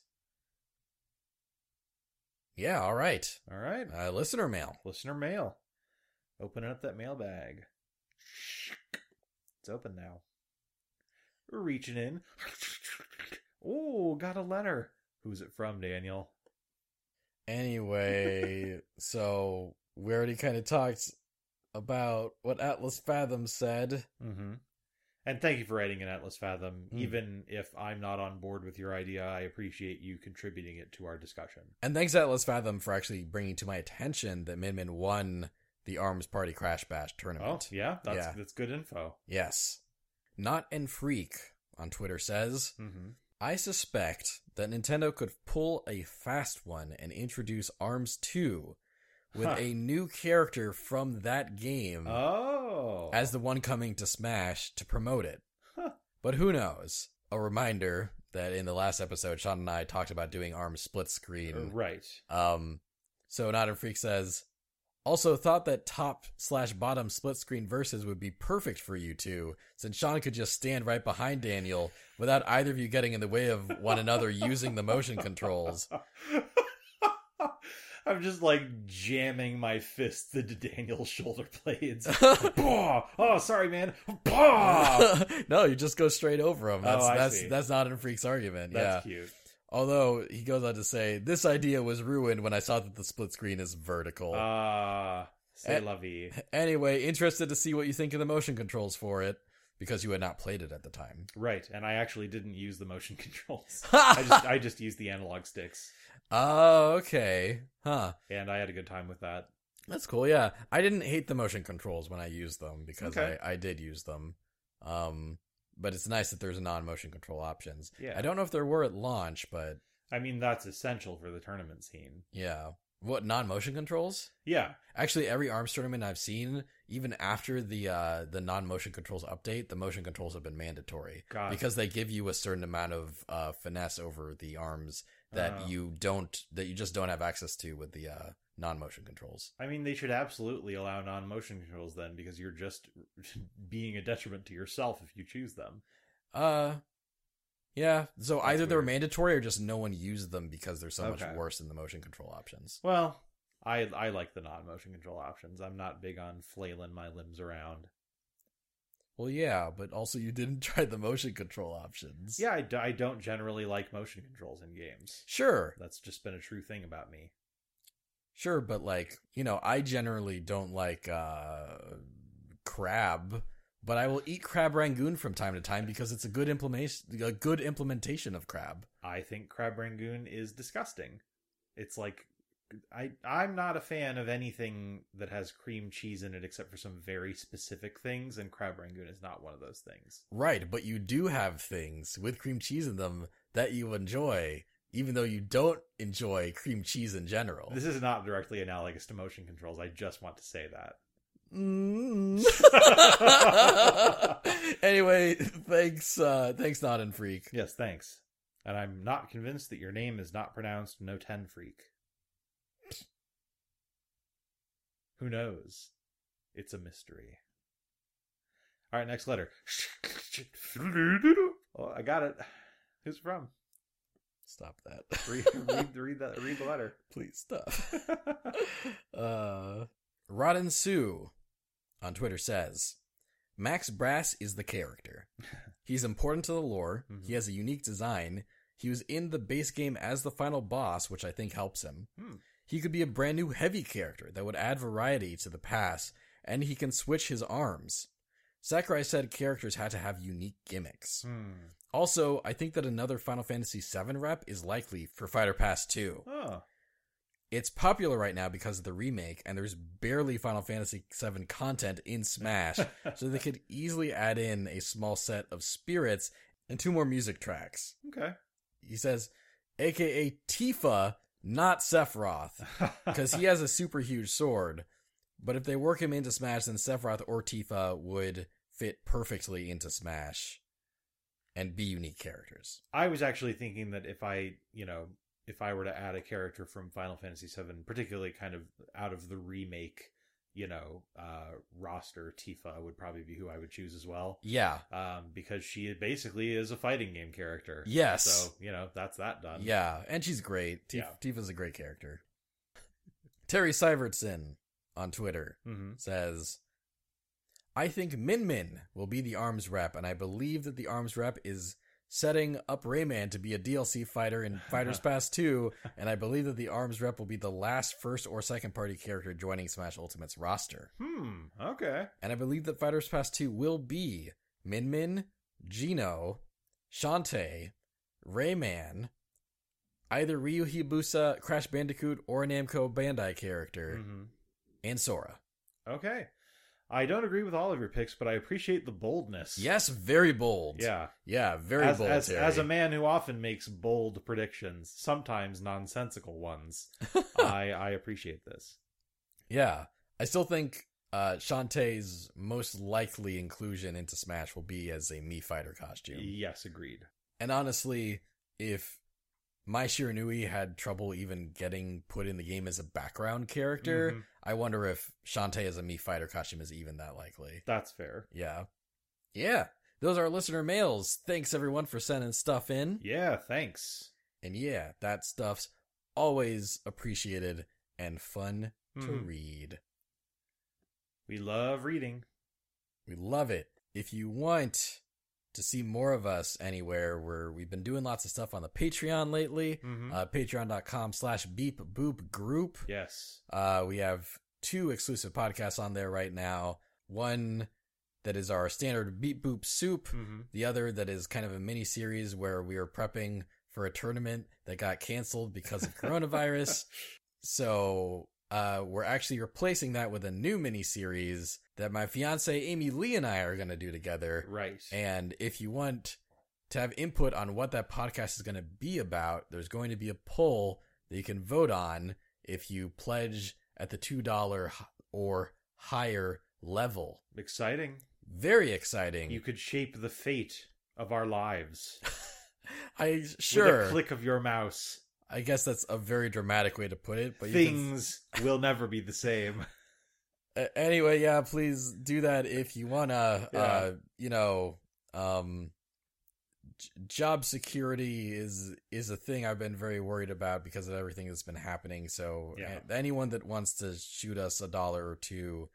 Yeah, all right. All right. Uh, listener mail. Listener mail. Opening up that mailbag. It's open now. We're reaching in. Oh, got a letter. Who's it from, Daniel? Anyway, so we already kind of talked about what Atlus Fathom said. Mm-hmm. And thank you for writing in Atlus Fathom. Mm. Even if I'm not on board with your idea, I appreciate you contributing it to our discussion. And thanks, Atlus Fathom, for actually bringing to my attention that Min Min won the ARMS Party Crash Bash tournament. Oh, yeah? That's, yeah. that's good info. Yes. Not and Freak on Twitter says, mm-hmm. I suspect that Nintendo could pull a fast one and introduce ARMS two with huh. a new character from that game oh. as the one coming to Smash to promote it. Huh. But who knows? A reminder that in the last episode, Sean and I talked about doing ARMS split screen. Right. Um. So Not and Freak says, also thought that top slash bottom split screen versus would be perfect for you two, since Sean could just stand right behind Daniel without either of you getting in the way of one another using the motion controls. I'm just, like, jamming my fist into Daniel's shoulder blades. Oh, sorry, man. No, you just go straight over him. That's oh, that's, that's Not in Freak's argument. That's yeah. cute. Although, he goes on to say, this idea was ruined when I saw that the split screen is vertical. Ah, uh, c'est la vie. Anyway, interested to see what you think of the motion controls for it, because you had not played it at the time. Right, and I actually didn't use the motion controls. I just I just used the analog sticks. Oh, okay. Huh. And I had a good time with that. That's cool, yeah. I didn't hate the motion controls when I used them, because okay. I, I did use them. Um... But it's nice that there's non-motion control options. Yeah. I don't know if there were at launch, but... I mean, that's essential for the tournament scene. Yeah. What, non-motion controls? Yeah. Actually, every ARMS tournament I've seen, even after the uh, the non-motion controls update, the motion controls have been mandatory. Got because it. They give you a certain amount of uh, finesse over the ARMS that oh. you don't, that you just don't have access to with the... Uh, non-motion controls. I mean, they should absolutely allow non-motion controls then, because you're just being a detriment to yourself if you choose them. Uh, yeah. So That's either weird. They're mandatory or just no one used them because they're so okay. much worse than the motion control options. Well, I I like the non-motion control options. I'm not big on flailing my limbs around. Well, yeah, but also you didn't try the motion control options. Yeah, I, d- I don't generally like motion controls in games. Sure. That's just been a true thing about me. Sure, but, like, you know, I generally don't like uh, crab, but I will eat crab rangoon from time to time because it's a good implementation, a good implementation of crab. I think crab rangoon is disgusting. It's like, I, I'm not a fan of anything that has cream cheese in it except for some very specific things, and crab rangoon is not one of those things. Right, but you do have things with cream cheese in them that you enjoy, even though you don't enjoy cream cheese in general. This is not directly analogous to motion controls. I just want to say that. Mm. Anyway, thanks, uh, thanks, Not and Freak. Yes, thanks. And I'm not convinced that your name is not pronounced Noten Freak. Who knows? It's a mystery. All right, next letter. Oh, I got it. Who's it from? Stop that. read, read, read, that, read the letter. Please stop. uh, Rodden Sue on Twitter says, Max Brass is the character. He's important to the lore. Mm-hmm. He has a unique design. He was in the base game as the final boss, which I think helps him. Hmm. He could be a brand new heavy character that would add variety to the pass, and he can switch his arms. Sakurai said characters had to have unique gimmicks. Hmm. Also, I think that another Final Fantasy seven rep is likely for Fighters Pass two. Oh. It's popular right now because of the remake, and there's barely Final Fantasy seven content in Smash, so they could easily add in a small set of spirits and two more music tracks. Okay. He says, a k a. Tifa, not Sephiroth, because he has a super huge sword. But if they work him into Smash, then Sephiroth or Tifa would fit perfectly into Smash and be unique characters. I was actually thinking that if I, you know, if I were to add a character from Final Fantasy seven, particularly kind of out of the remake, you know, uh, roster, Tifa would probably be who I would choose as well. Yeah. Um, because she basically is a fighting game character. Yes. So, you know, that's that done. Yeah. And she's great. T- yeah. Tifa's a great character. Terry Syvertson on Twitter mm-hmm. says, I think Min Min will be the ARMS rep, and I believe that the ARMS rep is setting up Rayman to be a D L C fighter in Fighters Pass two, and I believe that the ARMS rep will be the last first or second party character joining Smash Ultimate's roster. Hmm, okay. And I believe that Fighters Pass two will be Min Min, Gino, Shantae, Rayman, either Ryu Hayabusa, Crash Bandicoot, or a Namco Bandai character, mm-hmm. and Sora. Okay. I don't agree with all of your picks, but I appreciate the boldness. Yes, very bold. Yeah. Yeah, very as, bold, as, Terry. As a man who often makes bold predictions, sometimes nonsensical ones, I, I appreciate this. Yeah. I still think uh, Shantae's most likely inclusion into Smash will be as a Mii Fighter costume. Yes, agreed. And honestly, if Mai Shiranui had trouble even getting put in the game as a background character, mm-hmm. I wonder if Shantae as a Mii Fighter costume is even that likely. That's fair. Yeah. Yeah. Those are listener mails. Thanks, everyone, for sending stuff in. Yeah, thanks. And yeah, that stuff's always appreciated and fun mm-hmm. to read. We love reading. We love it. If you want to see more of us anywhere, where we've been doing lots of stuff on the Patreon lately, mm-hmm. uh, patreon.com slash beep boop group. Yes. Uh, we have two exclusive podcasts on there right now. One that is our standard beep boop soup. Mm-hmm. The other that is kind of a mini series where we are prepping for a tournament that got canceled because of coronavirus. So, uh, we're actually replacing that with a new mini series that my fiance Amy Lee and I are going to do together. Right. And if you want to have input on what that podcast is going to be about, there's going to be a poll that you can vote on if you pledge at the two dollars or higher level. Exciting. Very exciting. You could shape the fate of our lives. I sure. With a click of your mouse. I guess that's a very dramatic way to put it, but things you can... will never be the same. Anyway, yeah, please do that if you want to, yeah. uh, you know, um, j- job security is, is a thing I've been very worried about because of everything that's been happening. So yeah. a- anyone that wants to shoot us a dollar or two,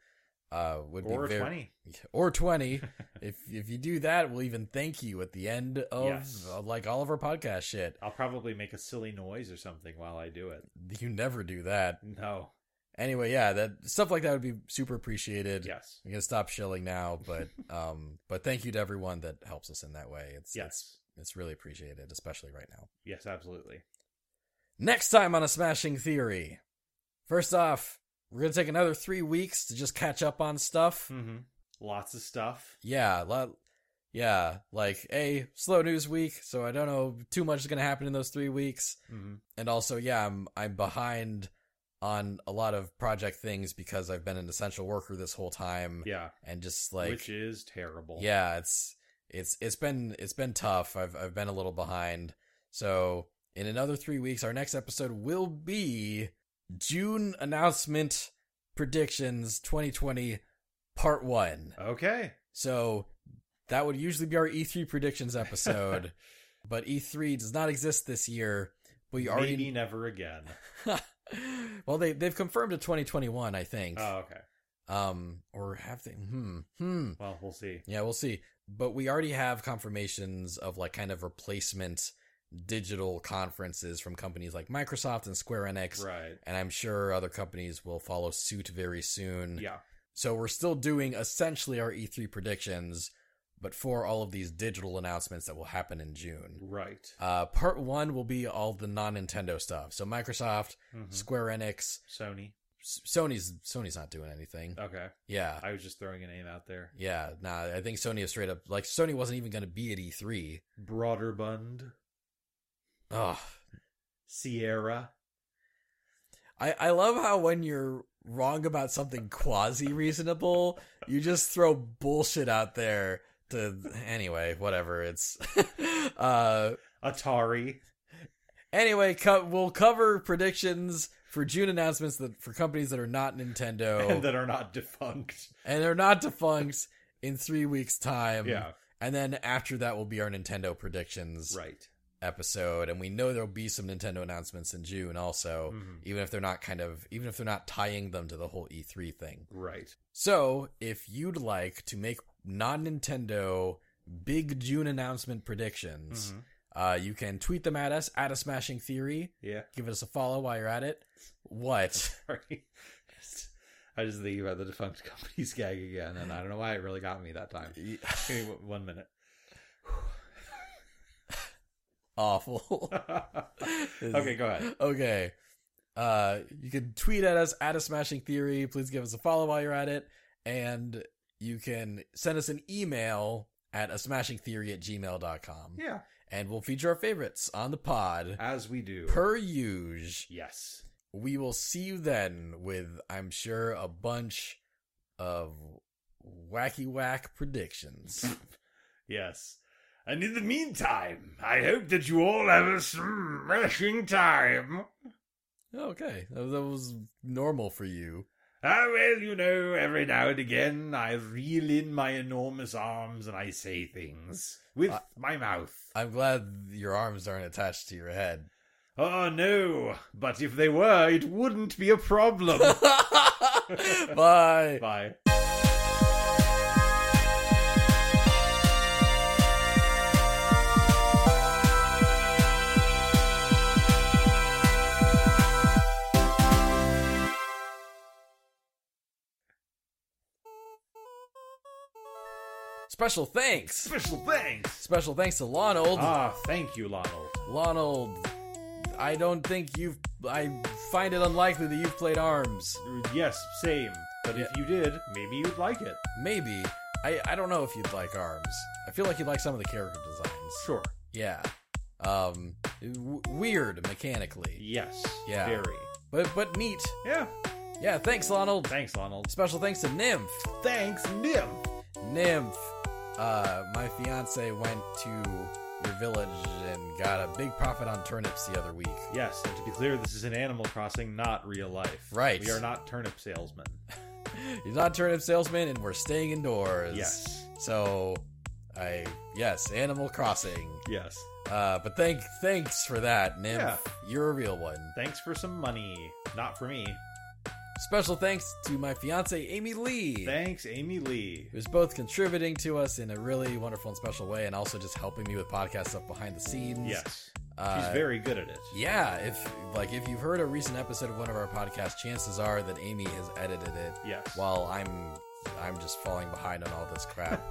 uh, would or be very, twenty or twenty. if, if you do that, we'll even thank you at the end of yes. uh, like all of our podcast shit. I'll probably make a silly noise or something while I do it. You never do that. No. Anyway, yeah, that stuff like that would be super appreciated. Yes. I'm going to stop shilling now, but um, but thank you to everyone that helps us in that way. It's, yes. it's it's really appreciated, especially right now. Yes, absolutely. Next time on A Smashing Theory. First off, we're going to take another three weeks to just catch up on stuff. Mm-hmm. Lots of stuff. Yeah, lot, yeah, like, A, slow news week, so I don't know too much is going to happen in those three weeks. Mm-hmm. And also, yeah, I'm I'm behind on a lot of project things because I've been an essential worker this whole time. Yeah. And just like, which is terrible. Yeah. It's, it's, it's been, it's been tough. I've, I've been a little behind. So in another three weeks, our next episode will be June announcement predictions, twenty twenty part one. Okay. So that would usually be our E three predictions episode, but E three does not exist this year. We already Maybe never again. Well, they, they've confirmed a twenty twenty-one, I think. Oh, okay. Um, or have they? Hmm. Hmm. Well, we'll see. Yeah, we'll see. But we already have confirmations of like kind of replacement digital conferences from companies like Microsoft and Square Enix. Right. And I'm sure other companies will follow suit very soon. Yeah. So we're still doing essentially our E three predictions, but for all of these digital announcements that will happen in June. Right. Uh, part one will be all the non-Nintendo stuff. So Microsoft, mm-hmm. Square Enix. Sony. S- Sony's Sony's not doing anything. Okay. Yeah. I was just throwing a name out there. Yeah. Nah, I think Sony is straight up... Like, Sony wasn't even going to be at E three. Broderbund. Ugh. Sierra. I, I love how when you're wrong about something quasi-reasonable, you just throw bullshit out there. To, anyway, whatever, it's uh Atari. Anyway, co- we'll cover predictions for June announcements that for companies that are not Nintendo and that are not defunct and they're not defunct in three weeks' time. Yeah, and then after that will be our Nintendo predictions right episode, and we know there'll be some Nintendo announcements in June also, mm-hmm. even if they're not kind of even if they're not tying them to the whole E three thing. Right. So if you'd like to make non-Nintendo big June announcement predictions, mm-hmm. uh you can tweet them at us at A Smashing Theory. Yeah, give us a follow while you're at it. What? Sorry. I just think about the defunct companies gag again, and I don't know why it really got me that time. Give me one minute. Awful. Okay, go ahead. Okay. Uh, you can tweet at us at A Smashing Theory. Please give us a follow while you're at it. And you can send us an email at a smashing theory at gmail dot com. Yeah. And we'll feature our favorites on the pod. As we do. Per usual. Yes. We will see you then with, I'm sure, a bunch of wacky whack predictions. Yes. And in the meantime, I hope that you all have a smashing time. Okay, that was normal for you. Ah, well, you know, every now and again, I reel in my enormous arms and I say things with uh, my mouth. I'm glad your arms aren't attached to your head. Oh, no, but if they were, it wouldn't be a problem. Bye. Bye. Special thanks. Special thanks. Special thanks to Lonald. Ah, thank you, Lonald. Lonald, I don't think you've... I find it unlikely that you've played ARMS. Yes, same. But yeah. If you did, maybe you'd like it. Maybe. I, I don't know if you'd like ARMS. I feel like you'd like some of the character designs. Sure. Yeah. Um, w- weird, mechanically. Yes. Yeah. Very. But, but neat. Yeah. Yeah, thanks, Lonald. Thanks, Lonald. Special thanks to Nymph. Thanks, Nymph. Nymph. Uh, my fiance went to your village and got a big profit on turnips the other week. Yes, and to be clear, this is an Animal Crossing, not real life. Right. We are not turnip salesmen. You're not turnip salesmen, and we're staying indoors. Yes. So, I, yes, Animal Crossing. Yes. Uh, but thank, thanks for that, Nymph. Yeah. You're a real one. Thanks for some money. Not for me. Special thanks to my fiancée, Amy Lee. Thanks, Amy Lee. Who's both contributing to us in a really wonderful and special way and also just helping me with podcast stuff behind the scenes. Yes. Uh, She's very good at it. Yeah. If like if you've heard a recent episode of one of our podcasts, chances are that Amy has edited it. Yes. While I'm I'm just falling behind on all this crap.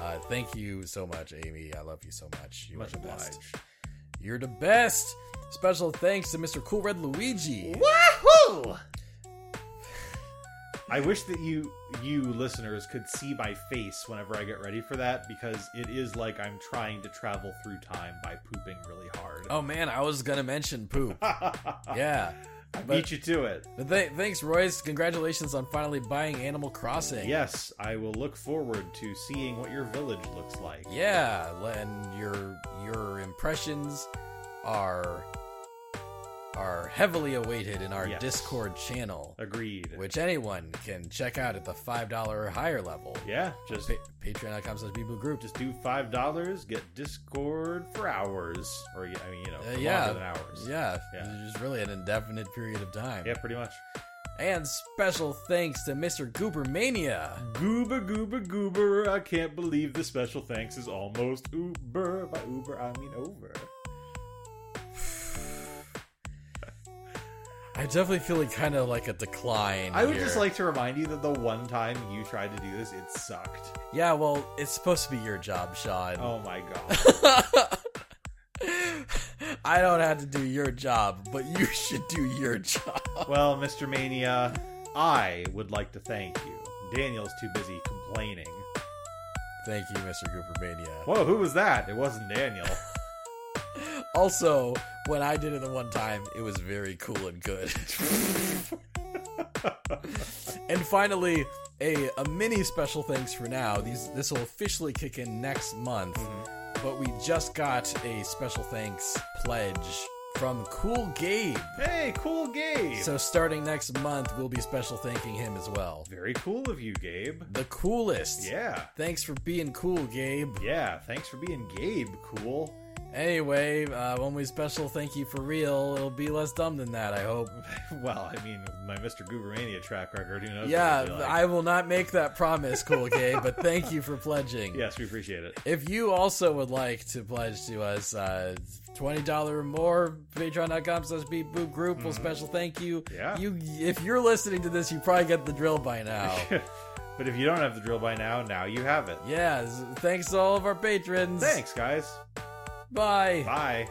uh, thank you so much, Amy. I love you so much. You much obliged. Best. You're the best. Special thanks to Mister Cool Red Luigi. Woohoo! I wish that you, you listeners, could see my face whenever I get ready for that, because it is like I'm trying to travel through time by pooping really hard. Oh man, I was gonna mention poop. Yeah, I beat you to it. But th- thanks, Royce. Congratulations on finally buying Animal Crossing. Yes, I will look forward to seeing what your village looks like. Yeah, and your your impressions are. are heavily awaited in our yes. Discord channel. Agreed. Which anyone can check out at the five dollars or higher level. Yeah. Just pa- patreon dot com slash BeBlueGroup. Just do five dollars, get Discord for hours. Or, I mean, you know, for uh, yeah. longer than hours. Yeah. yeah. It's really an indefinite period of time. Yeah, pretty much. And special thanks to Mister Goobermania. Goober, goober, goober. I can't believe the special thanks is almost Uber. By Uber, I mean over. I definitely feel like kind of like a decline. I would here. just like to remind you that the one time you tried to do this, it sucked. Yeah, well, it's supposed to be your job, Sean. Oh my god. I don't have to do your job, but you should do your job. Well, Mister Mania, I would like to thank you. Daniel's too busy complaining. Thank you, Mister Goober Mania. Whoa, who was that? It wasn't Daniel. Also, when I did it the one time, it was very cool and good. And finally, a, a mini special thanks for now. These This will officially kick in next month, mm-hmm. but we just got a special thanks pledge from Cool Gabe. Hey, Cool Gabe! So starting next month, we'll be special thanking him as well. Very cool of you, Gabe. The coolest. Yeah. Thanks for being cool, Gabe. Yeah, thanks for being Gabe, cool. Anyway, uh, when we special thank you for real, it'll be less dumb than that, I hope. Well, I mean, my Mister Goobermania track record, who knows? Yeah, like. I will not make that promise, Cool K, but thank you for pledging. Yes, we appreciate it. If you also would like to pledge to us, uh, twenty dollars or more, patreon.com slash beatboop group will mm-hmm. special thank you. Yeah. You, if you're listening to this, you probably get the drill by now. But if you don't have the drill by now, now you have it. Yeah, thanks to all of our patrons. Thanks, guys. Bye. Bye.